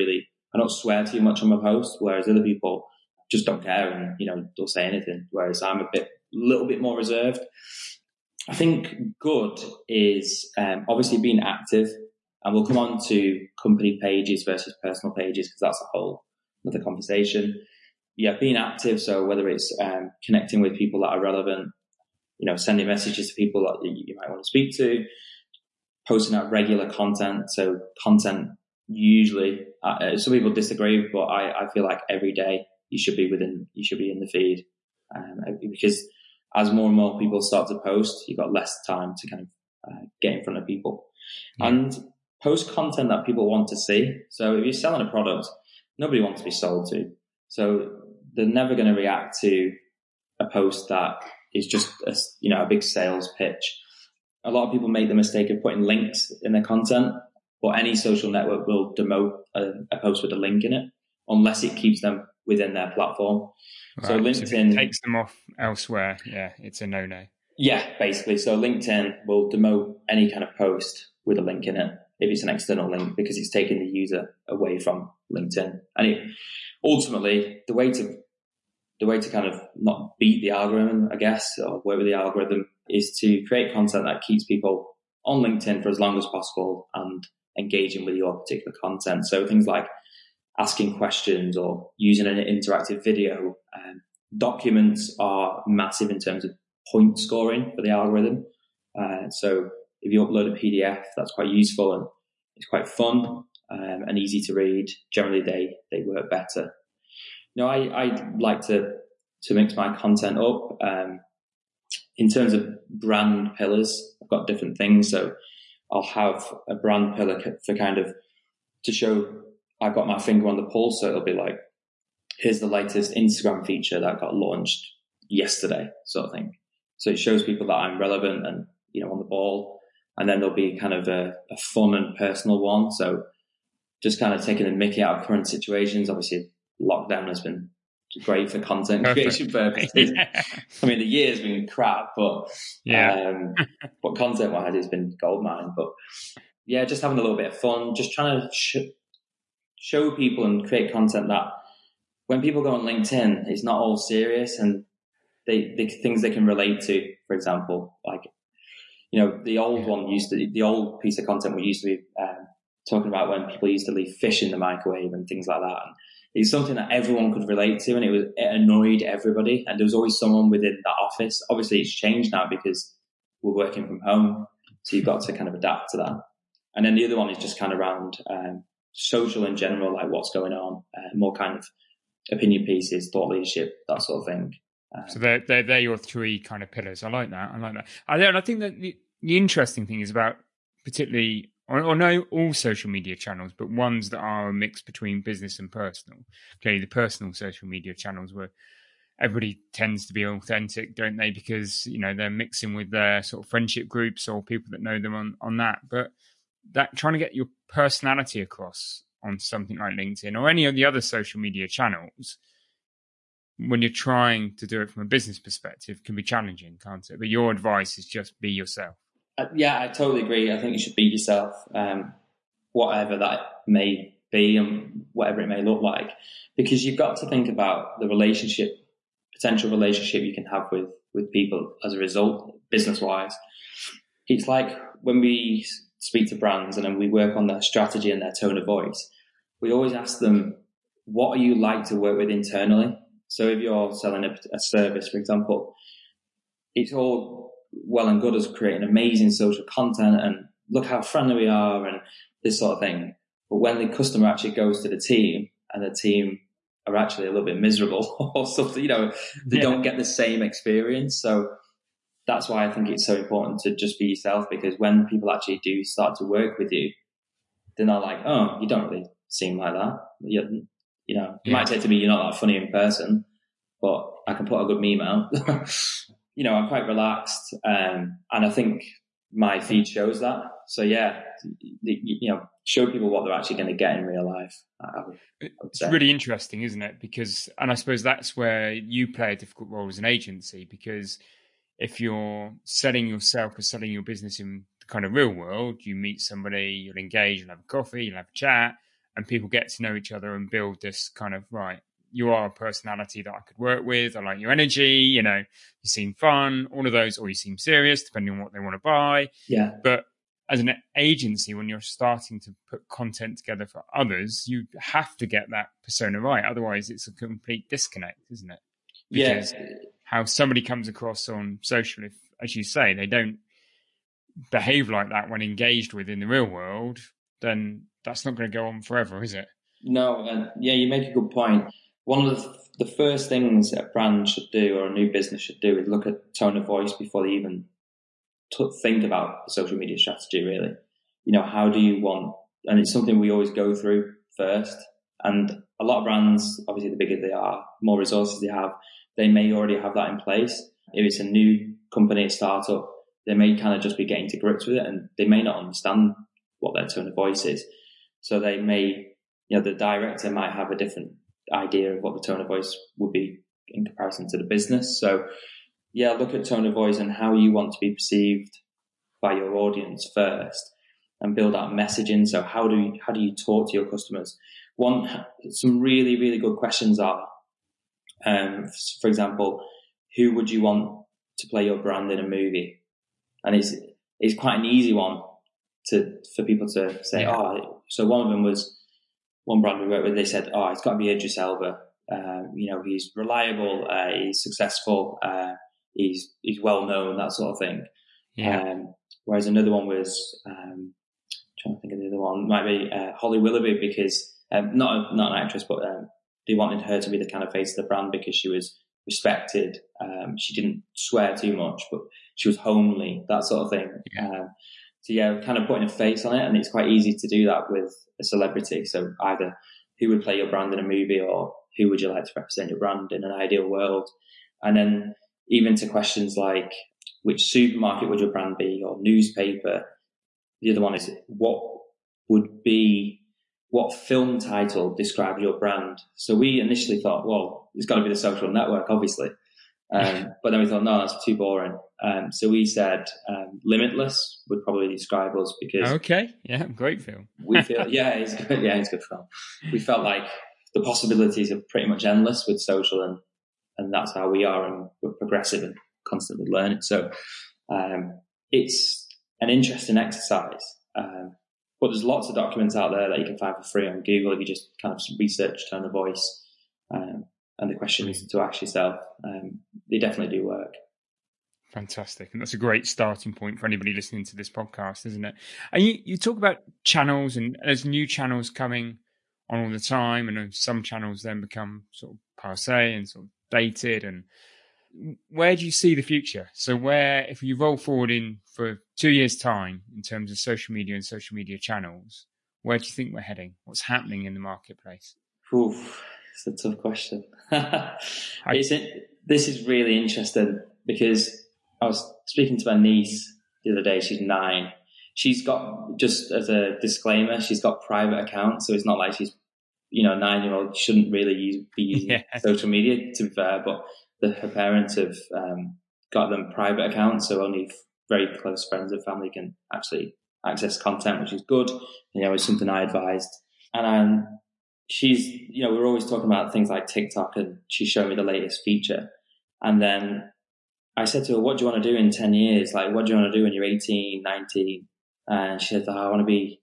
swear too much on my posts, whereas other people just don't care and, they'll say anything. Whereas I'm a little bit more reserved. I think good is obviously being active, and we'll come on to company pages versus personal pages, because that's a whole other conversation. Being active, so whether it's connecting with people that are relevant, sending messages to people that you might want to speak to, posting out regular content. So content usually, some people disagree, but I feel like every day you should be in the feed, because as more and more people start to post, you've got less time to kind of get in front of people. Yeah. And post content that people want to see. So if you're selling a product, nobody wants to be sold to. So they're never going to react to a post that is just a big sales pitch. A lot of people make the mistake of putting links in their content, but any social network will demote a post with a link in it unless it keeps them within their platform. Right. So LinkedIn takes them off elsewhere. Yeah, it's a no-no. Yeah, basically. So LinkedIn will demote any kind of post with a link in it if it's an external link, because it's taking the user away from LinkedIn. And ultimately, the way to kind of not beat the algorithm, I guess, or work with the algorithm, is to create content that keeps people on LinkedIn for as long as possible and engaging with your particular content. So things like asking questions or using an interactive video. Documents are massive in terms of point scoring for the algorithm. So if you upload a PDF, that's quite useful and it's quite fun. And easy to read. Generally, they work better. I like to mix my content up. In terms of brand pillars, I've got different things. So I'll have a brand pillar for kind of to show I've got my finger on the pulse. So it'll be like, here's the latest Instagram feature that got launched yesterday, sort of thing. So it shows people that I'm relevant and on the ball. And then there'll be kind of a fun and personal one. So just kind of taking the mickey out of current situations. Obviously, lockdown has been great for content creation purposes. I mean, the year's been crap, but but content-wise, it's been goldmine. But yeah, just having a little bit of fun, just trying to show people and create content that when people go on LinkedIn, it's not all serious, and they things they can relate to. For example, like, you know, the old piece of content we used to be talking about when people used to leave fish in the microwave and things like that. And it's something that everyone could relate to, and it annoyed everybody. And there was always someone within that office. Obviously, it's changed now because we're working from home, so you've got to kind of adapt to that. And then the other one is just kind of around social in general, like what's going on, more kind of opinion pieces, thought leadership, that sort of thing. So they're your three kind of pillars. I like that. And I think that the interesting thing is about particularly, I know all social media channels, but ones that are a mix between business and personal. Clearly, the personal social media channels where everybody tends to be authentic, don't they? Because, you know, they're mixing with their sort of friendship groups or people that know them on that. But that trying to get your personality across on something like LinkedIn or any of the other social media channels, when you're trying to do it from a business perspective, can be challenging, can't it? But your advice is just be yourself. Yeah, I totally agree. I think you should be yourself, whatever that may be and whatever it may look like, because you've got to think about the potential relationship you can have with people as a result, business-wise. It's like when we speak to brands and then we work on their strategy and their tone of voice, we always ask them, what are you like to work with internally? So if you're selling a service, for example, it's all well and good as creating amazing social content and look how friendly we are and this sort of thing. But when the customer actually goes to the team and the team are actually a little bit miserable or something, you know, they don't get the same experience. So that's why I think it's so important to just be yourself, because when people actually do start to work with you, they're not like, oh, you don't really seem like that. You might say to me, you're not that funny in person, but I can put a good meme out. You know, I'm quite relaxed. And I think my feed shows that. So, yeah, you know, show people what they're actually going to get in real life. It's really interesting, isn't it? Because, and I suppose that's where you play a difficult role as an agency, because if you're selling yourself or selling your business in the kind of real world, you meet somebody, you'll engage, you'll have a coffee, you'll have a chat. And people get to know each other and build this kind of, right, you are a personality that I could work with. I like your energy, you know, you seem fun, all of those, or you seem serious, depending on what they want to buy. Yeah. But as an agency, when you're starting to put content together for others, you have to get that persona right. Otherwise, it's a complete disconnect, isn't it? Because how somebody comes across on social, if, as you say, they don't behave like that when engaged with in the real world, then that's not going to go on forever, is it? No, yeah, you make a good point. One of the first things a brand should do or a new business should do is look at tone of voice before they even think about the social media strategy, really. You know, how do you want... And it's something we always go through first. And a lot of brands, obviously the bigger they are, more resources they have, they may already have that in place. If it's a new company, a startup, they may kind of just be getting to grips with it and they may not understand what their tone of voice is. So they may, you know, the director might have a different idea of what the tone of voice would be in comparison to the business. So yeah, look at tone of voice and how you want to be perceived by your audience first and build out messaging. So how do you talk to your customers? Some really, really good questions are, for example, who would you want to play your brand in a movie? And it's quite an easy one for people to say, so one of them was one brand we worked with. They said, it's got to be Idris Elba. You know, he's reliable, he's successful, he's well known, that sort of thing. Yeah. Whereas another one was, trying to think of the other one, might be Holly Willoughby, because not an actress, but they wanted her to be the kind of face of the brand because she was respected. She didn't swear too much, but she was homely, that sort of thing. Yeah. So yeah, kind of putting a face on it, and it's quite easy to do that with a celebrity. So either who would play your brand in a movie, or who would you like to represent your brand in an ideal world? And then even to questions like which supermarket would your brand be, or newspaper. The other one is what would be what film title describes your brand? So we initially thought, well, it's got to be The Social Network, obviously. But then we thought, no, that's too boring. So we said Limitless would probably describe us because... Okay, yeah, great film. We feel, it's a good film. We felt like the possibilities are pretty much endless with social, and that's how we are, and we're progressive and constantly learning. So it's an interesting exercise. But there's lots of documents out there that you can find for free on Google if you just kind of research tone of voice and the questions to ask yourself. They definitely do work. Fantastic. And that's a great starting point for anybody listening to this podcast, isn't it? And you talk about channels, and there's new channels coming on all the time, and some channels then become sort of passe and sort of dated. And where do you see the future? So where, if you roll forward in for 2 years' time in terms of social media and social media channels, where do you think we're heading? What's happening in the marketplace? Oof, it's a tough question. This is really interesting because I was speaking to my niece the other day. She's 9. She's got, just as a disclaimer, she's got private accounts. So it's not like she's, 9-year-old shouldn't really be using social media, to be fair, but her parents have got them private accounts, so only very close friends and family can actually access content, which is good. It's something I advised. And she's, we're always talking about things like TikTok, and she showed me the latest feature. And then I said to her, what do you want to do in 10 years? Like, what do you want to do when you're 18, 19? And she said, I want to be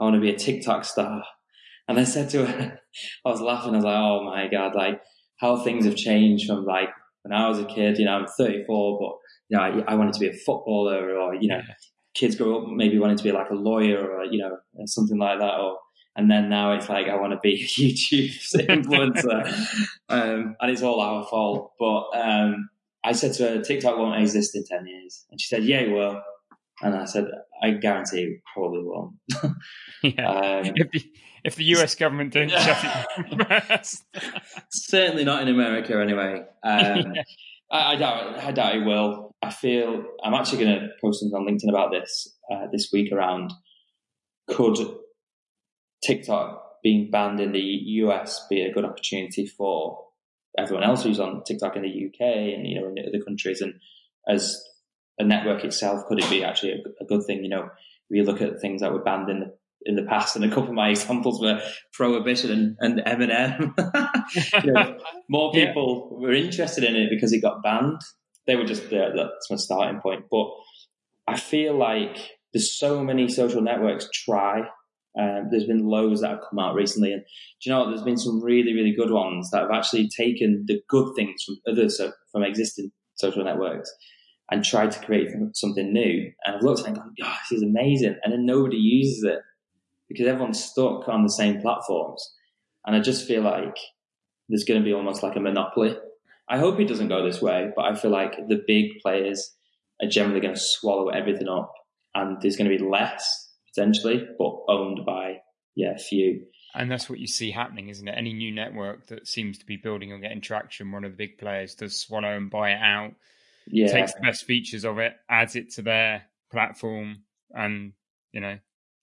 a TikTok star. And I said to her, I was laughing. I was like, oh my God, like, how things have changed from like when I was a kid. I'm 34, but I wanted to be a footballer, or kids grow up maybe wanting to be like a lawyer or something like that, and then now it's like I want to be a YouTube influencer, and it's all our fault. But I said to her, TikTok won't exist in 10 years, and she said, yeah, it will. And I said, I guarantee it probably won't. If the US government didn't shut it first. Certainly not in America anyway. I doubt it will. I feel I'm actually going to post something on LinkedIn about this this week around, could TikTok being banned in the US be a good opportunity for everyone else who's on TikTok in the UK and in other countries, and as a network itself, could it be actually a good thing? We look at things that were banned in the past, and a couple of my examples were prohibition and M&M. More people were interested in it because it got banned. They were just there. That's my starting point. But I feel like there's so many social networks try. There's been loads that have come out recently, and do you know what? There's been some really, really good ones that have actually taken the good things from from existing social networks and tried to create something new. And I've looked and gone, God, this is amazing. And then nobody uses it because everyone's stuck on the same platforms. And I just feel like there's going to be almost like a monopoly. I hope it doesn't go this way, but I feel like the big players are generally going to swallow everything up, and there's going to be less potentially, but owned by, a few. And that's what you see happening, isn't it? Any new network that seems to be building or getting traction, one of the big players does swallow and buy it out. Yeah. Takes the best features of it, adds it to their platform, and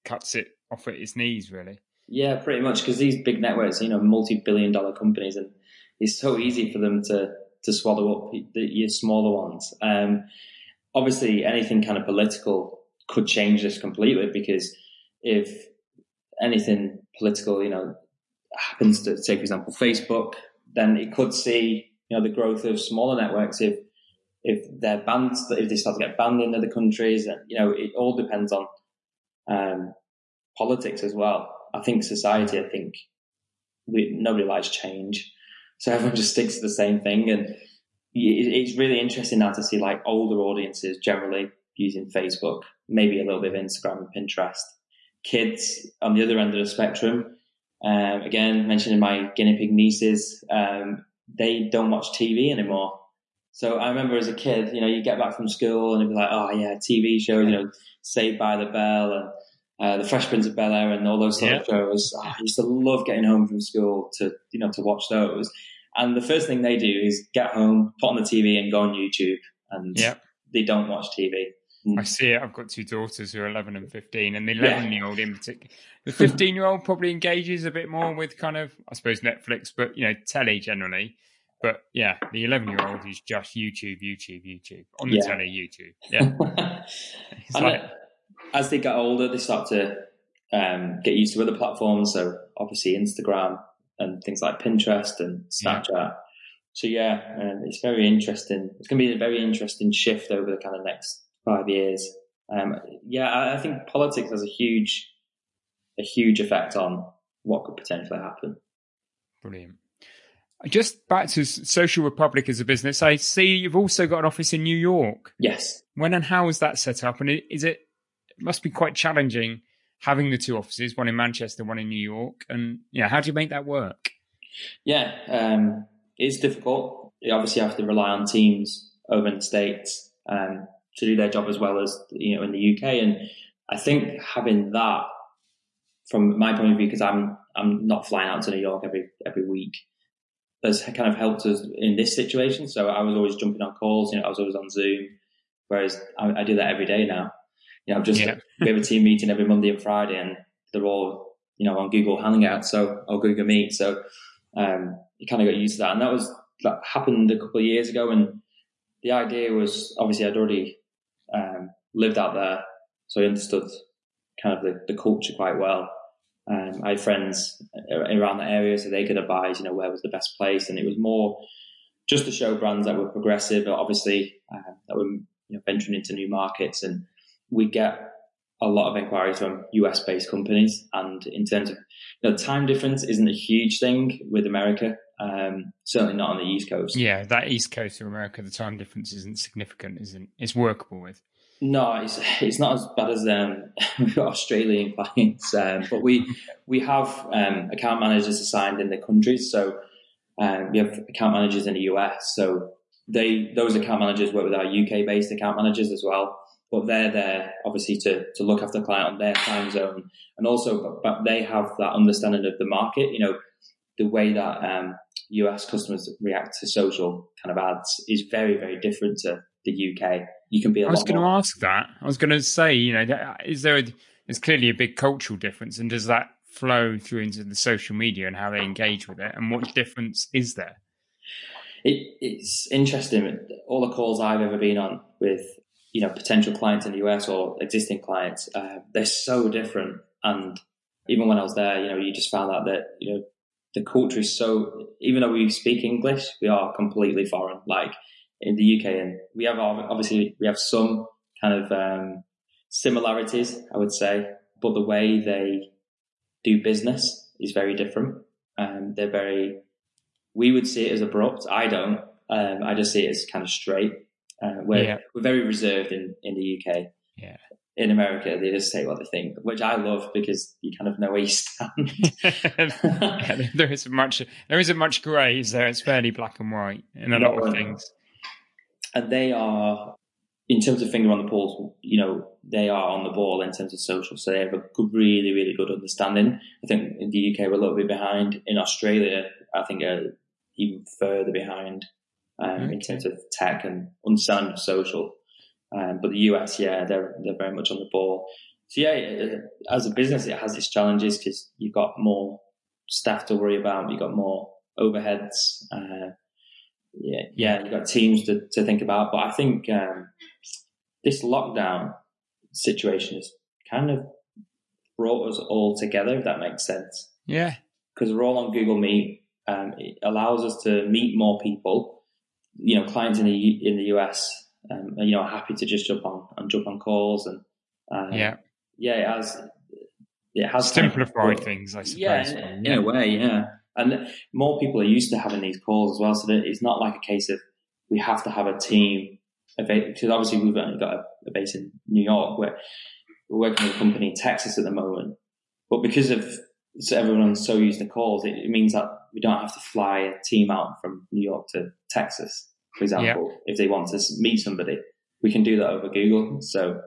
cuts it off at its knees, really. Yeah, pretty much, because these big networks, multi-billion-dollar companies, and it's so easy for them to swallow up your smaller ones. Obviously, anything kind of political could change this completely, because if anything political, happens to, say, for example, Facebook, then it could see the growth of smaller networks if they're banned, if they start to get banned in other countries, and it all depends on politics as well. I think society, nobody likes change, so everyone just sticks to the same thing. And it's really interesting now to see like older audiences generally using Facebook, maybe a little bit of Instagram and Pinterest. Kids on the other end of the spectrum, again mentioning my guinea pig nieces, they don't watch TV anymore. So I remember as a kid, you get back from school and it'd be like, oh yeah, TV shows, Saved by the Bell and The Fresh Prince of Bel-Air and all those sort of shows. Oh, I used to love getting home from school to watch those. And the first thing they do is get home, put on the TV and go on YouTube, and they don't watch TV. I see it. I've got two daughters who are 11 and 15, and the 11-year-old in particular, the 15-year-old probably engages a bit more with kind of, I suppose, Netflix, but, you know, telly generally. But yeah, the 11-year-old is just YouTube on the telly, YouTube. Yeah. And like, as they get older, they start to get used to other platforms. So obviously Instagram and things like Pinterest and Snapchat. Yeah. So yeah, it's very interesting. It's going to be a very interesting shift over the kind of next 5 years. I think politics has a huge effect on what could potentially happen. Brilliant. Just back to Social Republic as a business, I see you've also got an office in New York. Yes. When and how is that set up? And it must be quite challenging having the two offices, one in Manchester, one in New York. And yeah, how do you make that work? Yeah, it's difficult. You obviously have to rely on teams over in the States to do their job as well as, you know, in the UK. And I think having that, from my point of view, because I'm not flying out to New York every week, has kind of helped us in this situation. So I was always jumping on calls, you know, I was always on Zoom, whereas I do that every day now. You know, we have a team meeting every Monday and Friday, and they're all, you know, on Google Hangouts, or Google Meet. So you kind of got used to that. And that happened a couple of years ago. And the idea was, obviously I'd already lived out there, so I understood kind of the culture quite well. I had friends around the area, so they could advise, you know, where was the best place. And it was more just to show brands that were progressive, obviously, that were, you know, venturing into new markets. And we get a lot of inquiries from US-based companies. And in terms of, you know, time difference isn't a huge thing with America, certainly not on the East Coast. Yeah, that East Coast of America, the time difference isn't significant, it's workable with. No, it's not as bad as we've got Australian clients, but we have account managers assigned in the countries. So we have account managers in the US. So those account managers work with our UK-based account managers as well. But they're there obviously to look after the client on their time zone, and also but they have that understanding of the market. You know, the way that US customers react to social kind of ads is very, very different to the UK. You can be. I was going to ask that. I was going to say, you know, there's clearly a big cultural difference, and does that flow through into the social media and how they engage with it, and what difference is there? It's interesting. All the calls I've ever been on with, you know, potential clients in the US or existing clients, they're so different. And even when I was there, you know, you just found out that, you know, the culture is so. Even though we speak English, we are completely foreign. Like. In the UK, and we have some kind of similarities, I would say, but the way they do business is very different. They're very. We would see it as abrupt. I don't. I just see it as kind of straight. We're very reserved in the UK. Yeah. In America, they just say what they think, which I love, because you kind of know where you stand. There isn't much grey, is there? It's fairly black and white in a lot of things. And they are, in terms of finger on the pulse, you know, they are on the ball in terms of social. So they have a good, really, really good understanding. I think in the UK, we're a little bit behind. In Australia, I think even further behind in terms of tech and understanding of social. But the US, yeah, they're very much on the ball. So yeah, as a business, it has its challenges, because you've got more staff to worry about. You've got more overheads. You've got teams to think about. But I think this lockdown situation has kind of brought us all together, if that makes sense. Yeah. Because we're all on Google Meet. It allows us to meet more people. You know, clients in the US, you know, are happy to just jump on calls. And it has simplified kind of things, I suppose. Yeah, in a way, yeah. And more people are used to having these calls as well. So that it's not like a case of we have to have a team. Because obviously we've only got a base in New York. We're working with a company in Texas at the moment. But because of everyone's so used to calls, it means that we don't have to fly a team out from New York to Texas, for example. If they want to meet somebody, we can do that over Google. So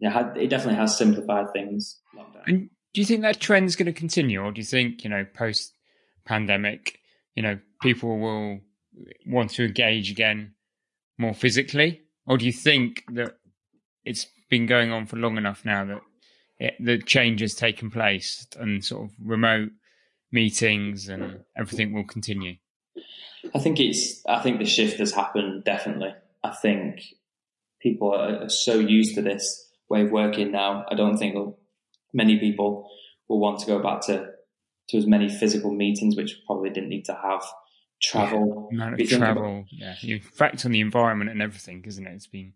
yeah, it definitely has simplified things. And do you think that trend is going to continue? Or do you think, you know, post pandemic, you know, people will want to engage again more physically? Or do you think that it's been going on for long enough now that the change has taken place, and sort of remote meetings and everything will continue. I think the shift has happened, definitely. I think people are so used to this way of working now. I don't think many people will want to go back to as many physical meetings, which probably didn't need to have. Travel. Yeah, travel. Yeah. The effect on the environment and everything, isn't it? It's been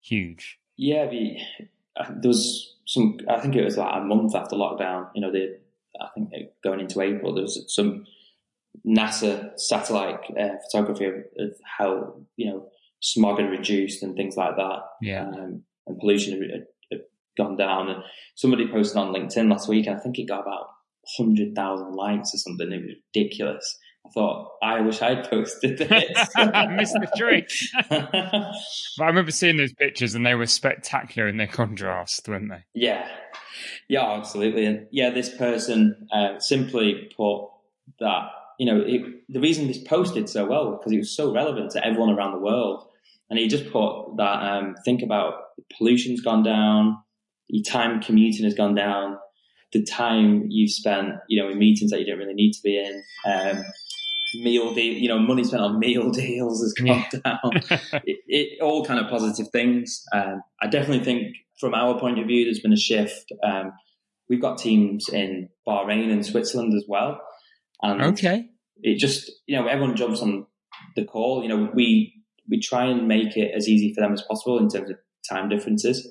huge. Yeah. There was some, I think it was like a month after lockdown, you know, I think going into April, there was some NASA satellite photography of how, you know, smog had reduced and things like that. Yeah. And pollution had gone down. And somebody posted on LinkedIn last week, and I think it got about 100,000 likes or something. It was ridiculous. I thought, I wish I'd posted this. I missed the trick. But I remember seeing those pictures, and they were spectacular in their contrast, weren't they? Yeah. Yeah, absolutely. And yeah, this person simply put that, you know, the reason this posted so well was because it was so relevant to everyone around the world. And he just put that, think about pollution's gone down, your time commuting has gone down, the time you've spent, you know, in meetings that you don't really need to be in, meal deal, you know, money spent on meal deals has gone down. It all kind of positive things. I definitely think from our point of view, there's been a shift. We've got teams in Bahrain and Switzerland as well, and it just, you know, everyone jumps on the call. You know, we try and make it as easy for them as possible in terms of time differences.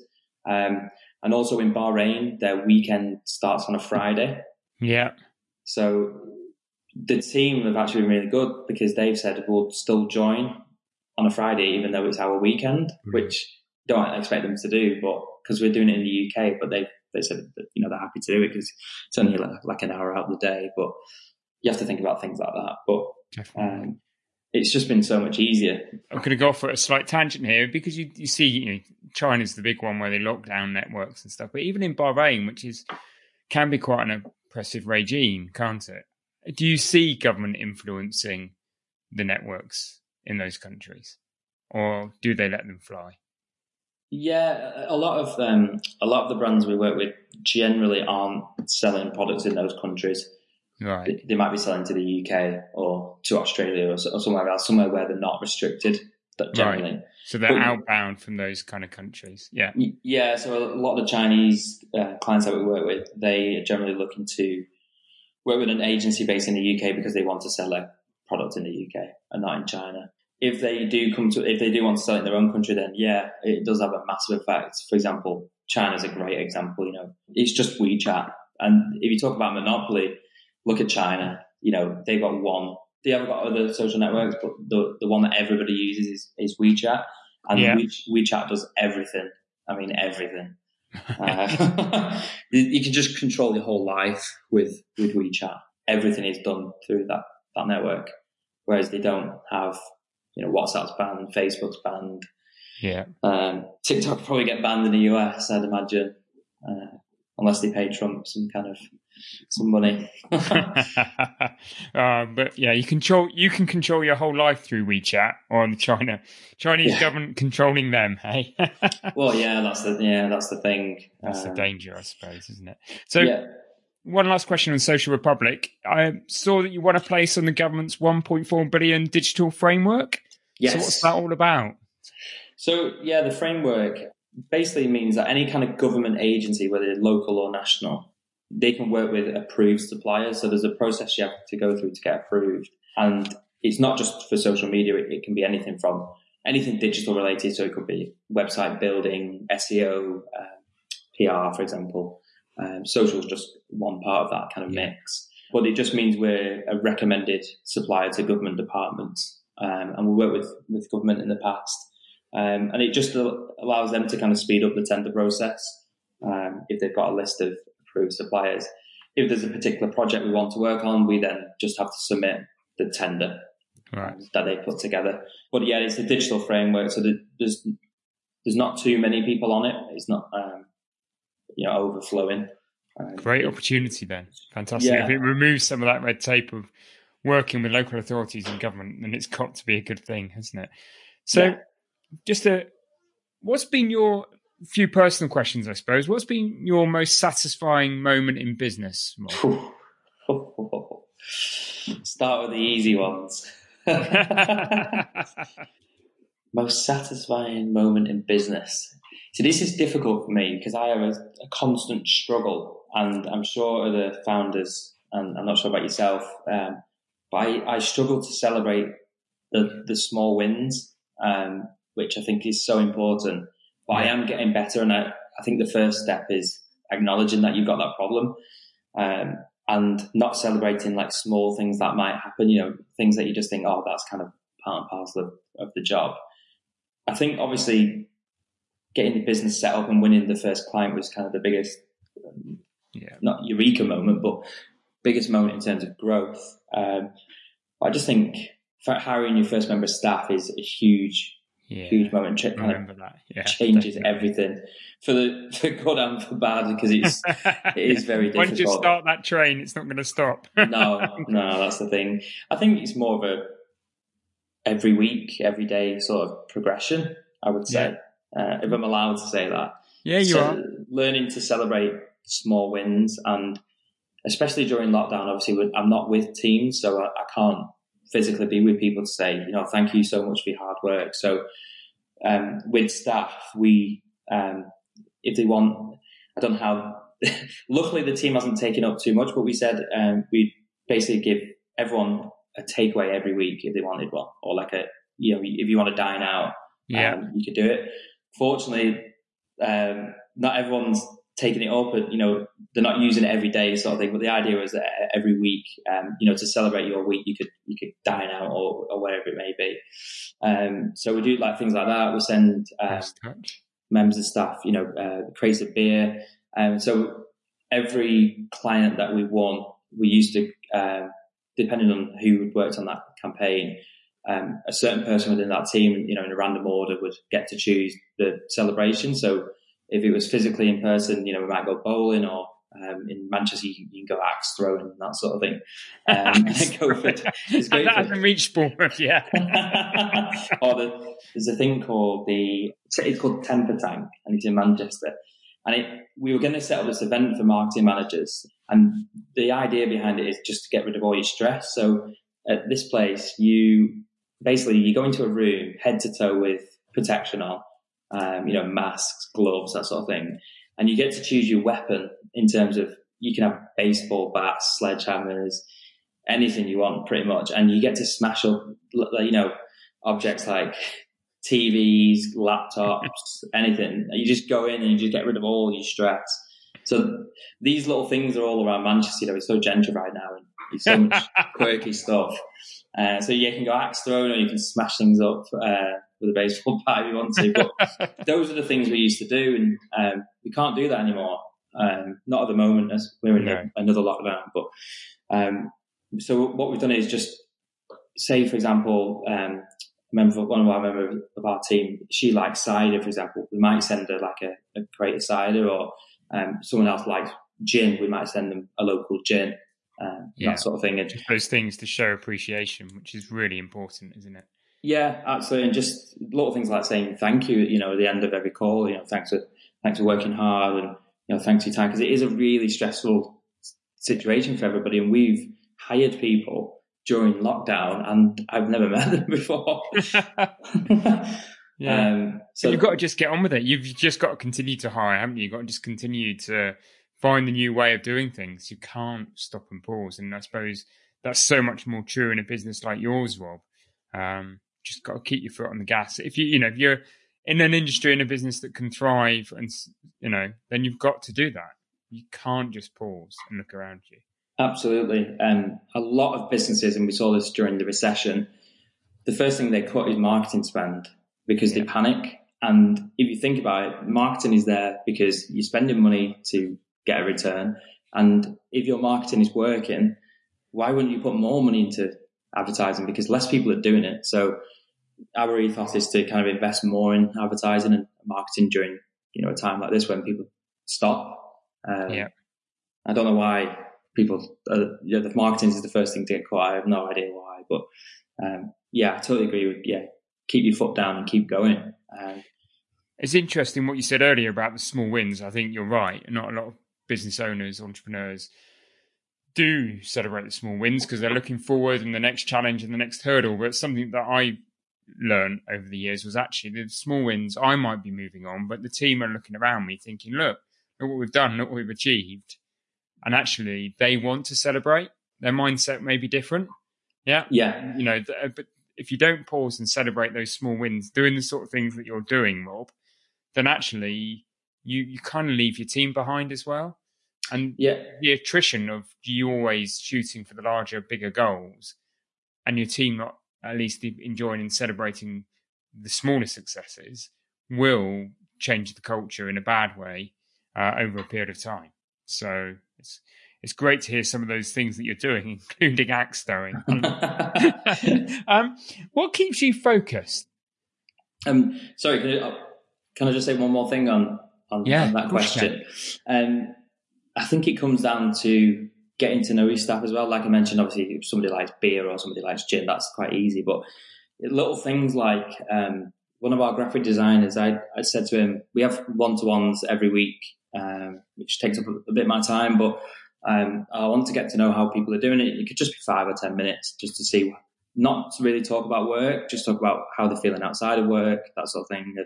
And also in Bahrain, their weekend starts on a Friday. Yeah. So the team have actually been really good, because they've said we'll still join on a Friday, even though it's our weekend, which don't expect them to do, but because we're doing it in the UK. But they said that, you know, they're happy to do it because it's only like an hour out of the day. But you have to think about things like that. But it's just been so much easier. I'm going to go off for a slight tangent here, because you see, you know, China's the big one where they lock down networks and stuff. But even in Bahrain, which can be quite an oppressive regime, can't it? Do you see government influencing the networks in those countries, or do they let them fly? Yeah, a lot of the brands we work with generally aren't selling products in those countries. Right, they might be selling to the UK or to Australia or somewhere else, somewhere where they're not restricted. Generally, right. So they're outbound from those kind of countries. Yeah, yeah. So a lot of Chinese clients that we work with, they are generally looking to work with an agency based in the UK because they want to sell a product in the UK and not in China. If they do want to sell it in their own country, then yeah, it does have a massive effect. For example, China's a great example. You know, it's just WeChat, and if you talk about monopoly, look at China. You know, they've got one. They haven't got other social networks, but the one that everybody uses is WeChat, and WeChat does everything. I mean, everything. You can just control your whole life with WeChat. Everything is done through that network, whereas they don't have. You know, WhatsApp's banned, Facebook's banned. Yeah. TikTok probably get banned in the US, I'd imagine, unless they pay Trump some money. But yeah, you can control your whole life through WeChat or on China. Chinese government controlling them, hey? Well, yeah, that's the thing. That's the danger, I suppose, isn't it? So. Yeah. One last question on Social Republic. I saw that you won a place on the government's 1.4 billion digital framework. Yes. So what's that all about? So, yeah, the framework basically means that any kind of government agency, whether local or national, they can work with approved suppliers. So there's a process you have to go through to get approved. And it's not just for social media. It can be anything from anything digital related. So it could be website building, SEO, PR, for example. Social is just one part of that kind of mix. But it just means we're a recommended supplier to government departments. And we work with government in the past. And it just allows them to kind of speed up the tender process if they've got a list of approved suppliers. If there's a particular project we want to work on, we then just have to submit the tender that they put together. But yeah, it's a digital framework. So there's not too many people on it. It's not... overflowing. Great opportunity then. Fantastic. Yeah. If it removes some of that red tape of working with local authorities and government, then it's got to be a good thing, hasn't it? So what's been your a few personal questions, I suppose. What's been your most satisfying moment in business, Mark? Start with the easy ones. Most satisfying moment in business. So this is difficult for me because I have a constant struggle, and I'm sure other founders, and I'm not sure about yourself, but I struggle to celebrate the small wins, which I think is so important. But I am getting better, and I think the first step is acknowledging that you've got that problem, and not celebrating like small things that might happen, you know, things that you just think, oh, that's kind of part and parcel of the job. I think obviously getting the business set up and winning the first client was kind of the biggest, not eureka moment, but biggest moment in terms of growth. I just think hiring your first member of staff is a huge moment. It kind of changes everything for good and for bad, because it is very difficult. Once you start that train, it's not going to stop. No, that's the thing. I think it's more of a every week, every day sort of progression, I would say, if I'm allowed to say that. Yeah, you are. Learning to celebrate small wins, and especially during lockdown, obviously, I'm not with teams, so I can't physically be with people to say, you know, thank you so much for your hard work. So with staff, we, if they want, I don't know how, luckily the team hasn't taken up too much, but we said we basically give everyone a takeaway every week if they wanted one, or like a, you know, if you want to dine out, you could do it. Fortunately, not everyone's taking it up, and, you know, they're not using it every day sort of thing, but the idea was that every week, you know, to celebrate your week, you could dine out or wherever it may be. So we do like things like that. We'll send members of staff, you know, crates of beer. So every client that we won, we used to, depending on who worked on that campaign, a certain person within that team, you know, in a random order would get to choose the celebration. So if it was physically in person, you know, we might go bowling, or in Manchester, you can go axe throwing and that sort of thing. It's great. That hasn't reached Bournemouth yet. Or there's a thing called Temper Tank, and it's in Manchester. And we were going to set up this event for marketing managers, and the idea behind it is just to get rid of all your stress. So at this place, you go into a room head to toe with protection on, you know, masks, gloves, that sort of thing. And you get to choose your weapon in terms of, you can have baseball bats, sledgehammers, anything you want pretty much. And you get to smash up, you know, objects like TVs, laptops, anything. You just go in and you just get rid of all your stress. So these little things are all around Manchester. You know, it's so gentrified now, and it's so much quirky stuff. So you can go axe throwing, or you can smash things up with a baseball bat if you want to. But those are the things we used to do, and we can't do that anymore. Not at the moment, as we're in another lockdown. But so what we've done is just say, for example, one of our members of our team, she likes cider, for example. We might send her like a crate of cider, or someone else likes gin. We might send them a local gin. That sort of thing. And just those things to show appreciation, which is really important, isn't it? Yeah, absolutely. And just little things like saying thank you, you know, at the end of every call, you know, thanks for working hard, and, you know, thanks for your time, because it is a really stressful situation for everybody. And we've hired people during lockdown, and I've never met them before. Yeah. So you've got to just get on with it. You've just got to continue to hire, haven't you? You've got to just continue to find a new way of doing things. You can't stop and pause. And I suppose that's so much more true in a business like yours, Rob. Just got to keep your foot on the gas. If if you're in an industry, in a business that can thrive, and, you know, then you've got to do that. You can't just pause and look around you. Absolutely. A lot of businesses, and we saw this during the recession, the first thing they cut is marketing spend, because they panic. And if you think about it, marketing is there because you're spending money to get a return. And if your marketing is working, why wouldn't you put more money into advertising? Because less people are doing it. So our ethos is to kind of invest more in advertising and marketing during, you know, a time like this when people stop. I don't know why people, you know, the marketing is the first thing to get quiet. I have no idea why, but I totally agree with keep your foot down and keep going. It's interesting what you said earlier about the small wins. I think you're right. Not a lot of business owners, entrepreneurs do celebrate the small wins because they're looking forward and the next challenge and the next hurdle. But something that I learned over the years was actually the small wins. I might be moving on, but the team are looking around me thinking, look what we've done, look what we've achieved. And actually they want to celebrate. Their mindset may be different. Yeah. You know, but if you don't pause and celebrate those small wins, doing the sort of things that you're doing, Rob, then actually you kind of leave your team behind as well. And the attrition of you always shooting for the larger, bigger goals and your team not at least enjoying and celebrating the smaller successes will change the culture in a bad way over a period of time. So it's great to hear some of those things that you're doing, including axe throwing. What keeps you focused? Sorry, can I just say one more thing on that question? I think it comes down to getting to know your staff as well. Like I mentioned, obviously, if somebody likes beer or somebody likes gin, that's quite easy. But little things like one of our graphic designers, I said to him, we have one-to-ones every week, which takes up a bit of my time, but I want to get to know how people are doing it. It could just be 5 or 10 minutes just to see, not to really talk about work, just talk about how they're feeling outside of work, that sort of thing.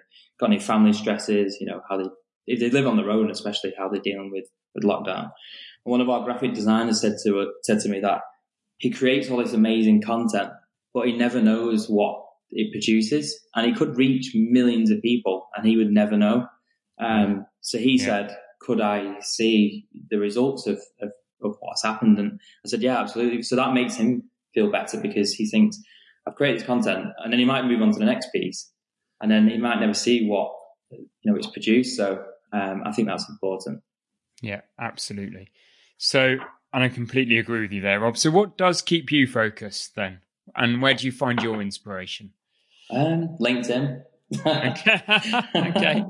Got any family stresses, you know, how they, if they live on their own, especially how they're dealing with lockdown. And one of our graphic designers said to me that he creates all this amazing content, but he never knows what it produces, and he could reach millions of people and he would never know. So he said, could I see the results of what's happened? And I said, yeah, absolutely. So that makes him feel better because he thinks, I've created this content, and then he might move on to the next piece, and then he might never see what, you know, it's produced. So I think that's important. Yeah, absolutely. So, and I completely agree with you there, Rob. So what does keep you focused then? And where do you find your inspiration? LinkedIn. Okay.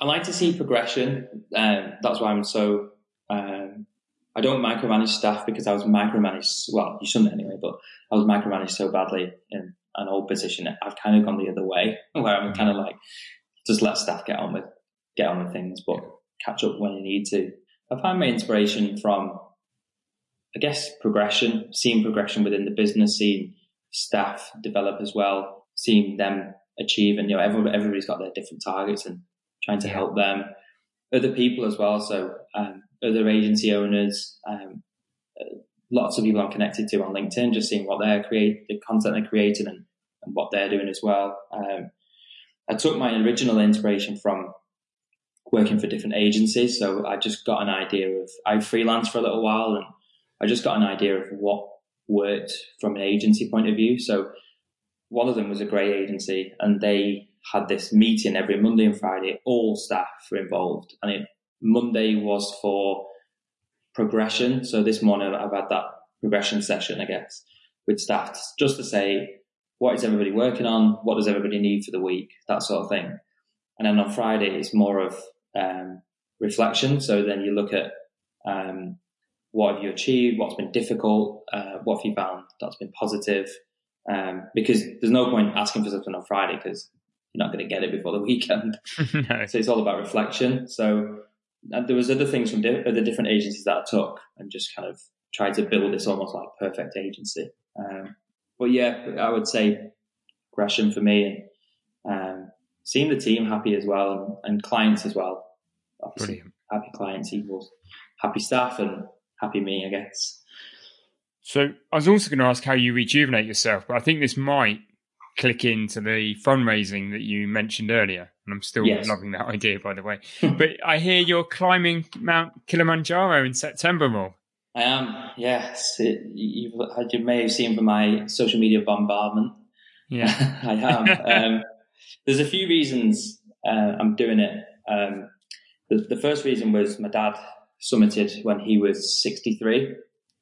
I like to see progression. That's why I'm so, I don't micromanage staff, because I was micromanaged. Well, you shouldn't anyway, but I was micromanaged so badly in an old position. I've kind of gone the other way, where I'm kind of like, just let staff get on with things, but catch up when you need to. I find my inspiration from, I guess, progression, seeing progression within the business, seeing staff develop as well, seeing them achieve, and, you know, everybody's got their different targets, and trying to help them, other people as well. So other agency owners, lots of people I'm connected to on LinkedIn, just seeing what the content they're creating and what they're doing as well. I took my original inspiration from working for different agencies. So I just got an idea of, I freelanced for a little while, and I just got an idea of what worked from an agency point of view. So one of them was a great agency, and they had this meeting every Monday and Friday, all staff were involved. And Monday was for progression. So this morning I've had that progression session, I guess, with staff, just to say, what is everybody working on? What does everybody need for the week? That sort of thing. And then on Friday, it's more of reflection. So then you look at what have you achieved? What's been difficult? What have you found that's been positive? Because there's no point asking for something on Friday, because you're not going to get it before the weekend. No. So it's all about reflection. So there was other things from the different agencies that I took, and just kind of tried to build this almost like perfect agency. But yeah, I would say progression for me, and seeing the team happy as well, and clients as well. Obviously, brilliant. Happy clients equals happy staff and happy me, I guess. So I was also going to ask how you rejuvenate yourself, but I think this might click into the fundraising that you mentioned earlier. And I'm still loving that idea, by the way. But I hear you're climbing Mount Kilimanjaro in September, Rob. I am, yes. You may have seen from my social media bombardment. Yeah, I am. There's a few reasons I'm doing it. The first reason was my dad summited when he was 63.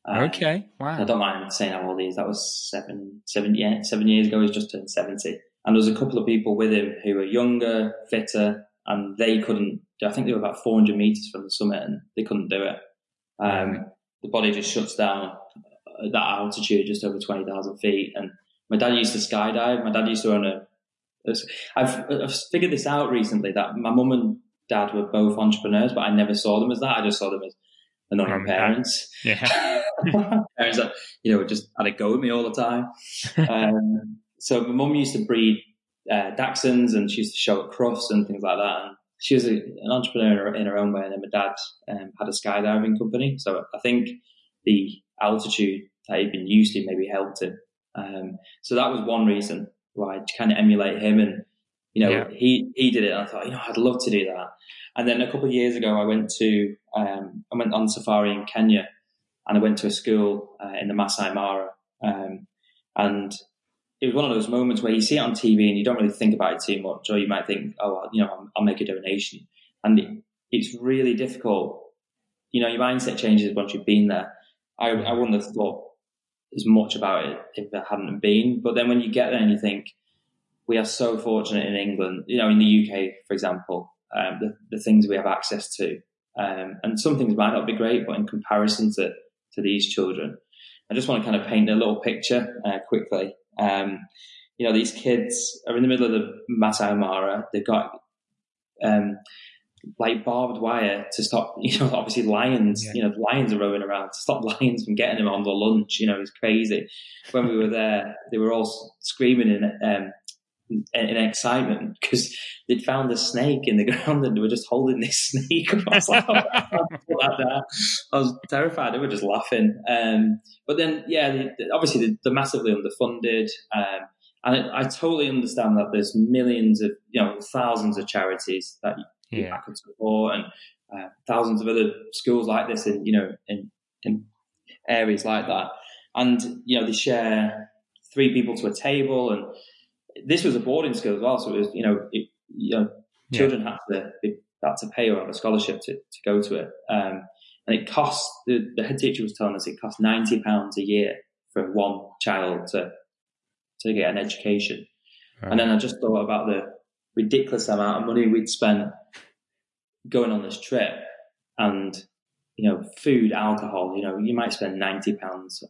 Okay, wow. I don't mind saying how old he is. That was 7 years ago. He's just turned 70. And there was a couple of people with him who were younger, fitter, and they couldn't. I think they were about 400 meters from the summit, and they couldn't do it. The body just shuts down at that altitude, just over 20,000 feet. And my dad used to skydive. My dad used to own I've figured this out recently, that my mum and dad were both entrepreneurs, but I never saw them as that. I just saw them as annoying parents. Yeah. Parents that, just had a go with me all the time. So my mum used to breed Dachshunds, and she used to show at Crufts and things like that. And she was an entrepreneur in her own way. And then my dad had a skydiving company. So I think the altitude that he'd been used to maybe helped him. So that was one reason why I kind of emulate him. And, he did it. And I thought, I'd love to do that. And then a couple of years ago, I went to, I went on safari in Kenya, and I went to a school in the Masai Mara. And it was one of those moments where you see it on TV and you don't really think about it too much, or you might think, I'll make a donation. And it's really difficult. Your mindset changes once you've been there. I wouldn't have thought as much about it if I hadn't been. But then when you get there and you think, we are so fortunate in England, in the UK, for example, the things we have access to. And some things might not be great, but in comparison to these children, I just want to kind of paint a little picture quickly. These kids are in the middle of the Masai Mara. They've got barbed wire to stop, obviously lions, lions are roaming around, to stop lions from getting them on the lunch. It's crazy. When we were there, they were all screaming in excitement because they'd found a snake in the ground and they were just holding this snake. I was like, I was terrified. They were just laughing. But then, obviously they're massively underfunded. And I totally understand that there's millions of, thousands of charities that I could support, and thousands of other schools like this in areas like that. And, they share 3 people to a table, and this was a boarding school as well, so it was, children had to pay or have a scholarship to go to it. And it cost, the head teacher was telling us, it cost £90 a year for one child to get an education. Right. And then I just thought about the ridiculous amount of money we'd spent going on this trip, and, food, alcohol, you might spend £90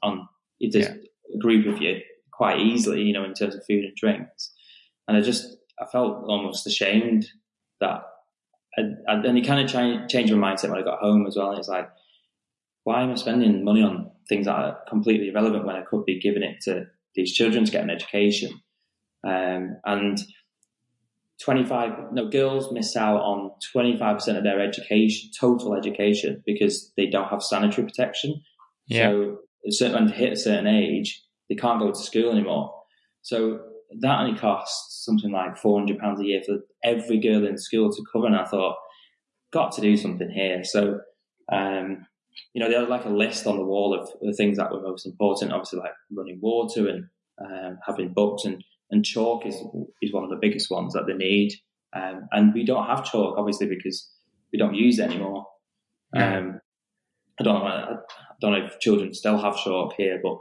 on, if there's a group of you, quite easily, in terms of food and drinks. And I felt almost ashamed that, and it kind of changed my mindset when I got home as well. And it's like, why am I spending money on things that are completely irrelevant when I could be giving it to these children to get an education? And 25 girls miss out on 25% of their education, total education, because they don't have sanitary protection. Yeah. So when they hit a certain age, they can't go to school anymore. So that only costs something like £400 a year for every girl in school to cover. And I thought, got to do something here. So, they had like a list on the wall of the things that were most important, obviously like running water and having books, and chalk is one of the biggest ones that they need. And we don't have chalk, obviously, because we don't use it anymore. Yeah. I don't know if children still have chalk here, but,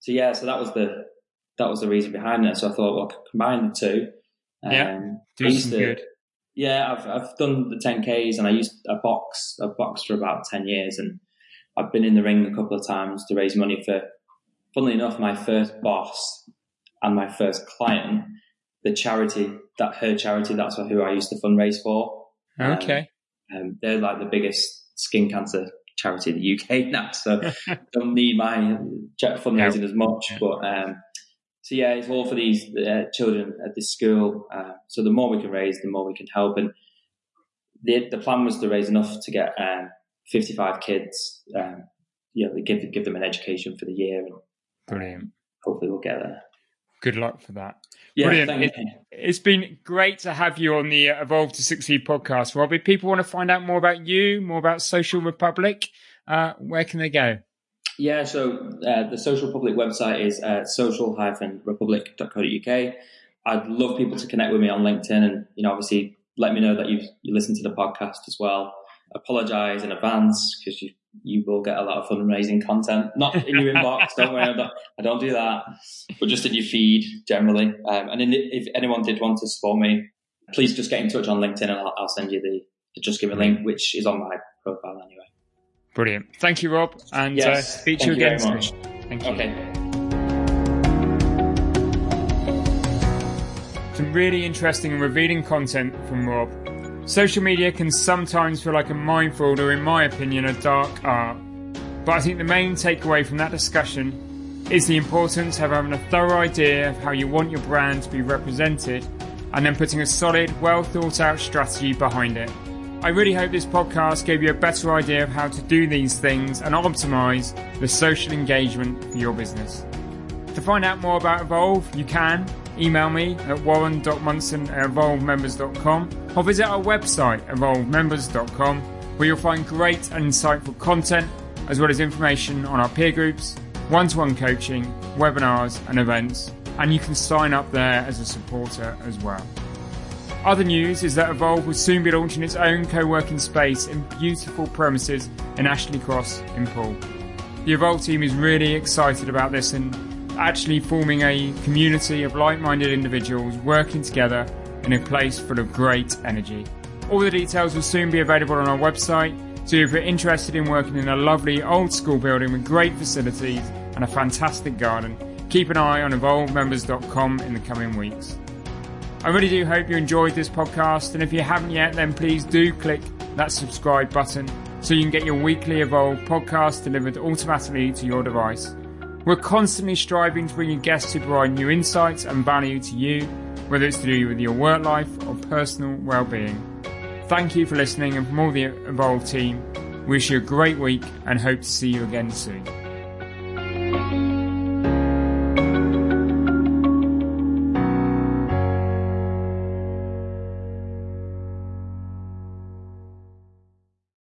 So that was the reason behind it. So I thought, well, combine the two. Do some good. Yeah, I've done the 10Ks, and I used a box for about 10 years, and I've been in the ring a couple of times to raise money for, funnily enough, my first boss and my first client, the charity that her charity, that's who I used to fundraise for. Okay. They're like the biggest skin cancer charity in the UK now, so don't need my fundraising as much. But it's all for these children at this school. So the more we can raise, the more we can help. And the plan was to raise enough to get 55 kids. Give them an education for the year. And, brilliant. Hopefully, we'll get there. Good luck for that. Yeah, brilliant. It's been great to have you on the Evolve to Succeed podcast. Rob, if people want to find out more about you, more about Social Republic, where can they go? Yeah, so the Social Republic website is social-republic.co.uk. I'd love people to connect with me on LinkedIn, and obviously let me know that you listen to the podcast as well. Apologise in advance because you will get a lot of fundraising content, not in your inbox. Don't worry, I don't do that, but just in your feed generally. If anyone did want to support me, please just get in touch on LinkedIn, and I'll send you the JustGiving link, which is on my profile anyway. Brilliant. Thank you, Rob, and yes, speak to you again very much. Thank you. Okay. really interesting and revealing content from Rob. Social media can sometimes feel like a minefield, or in my opinion, a dark art. But I think the main takeaway from that discussion is the importance of having a thorough idea of how you want your brand to be represented and then putting a solid, well thought out strategy behind it. I really hope this podcast gave you a better idea of how to do these things and optimize the social engagement for your business. To find out more about Evolve, you can email me at warren.munson@evolvemembers.com or visit our website, evolvemembers.com, where you'll find great and insightful content, as well as information on our peer groups, one-to-one coaching, webinars and events, and you can sign up there as a supporter as well. Other news is that Evolve will soon be launching its own co-working space in beautiful premises in Ashley Cross in Poole. The Evolve team is really excited about this and actually forming a community of like-minded individuals working together in a place full of great energy. All the details will soon be available on our website, so if you're interested in working in a lovely old school building with great facilities and a fantastic garden, keep an eye on evolvemembers.com in the coming weeks. I really do hope you enjoyed this podcast, and if you haven't yet, then please do click that subscribe button so you can get your weekly Evolve podcast delivered automatically to your device. We're constantly striving to bring you guests who provide new insights and value to you, whether it's to do with your work life or personal well-being. Thank you for listening, and from all the Evolve team, wish you a great week and hope to see you again soon.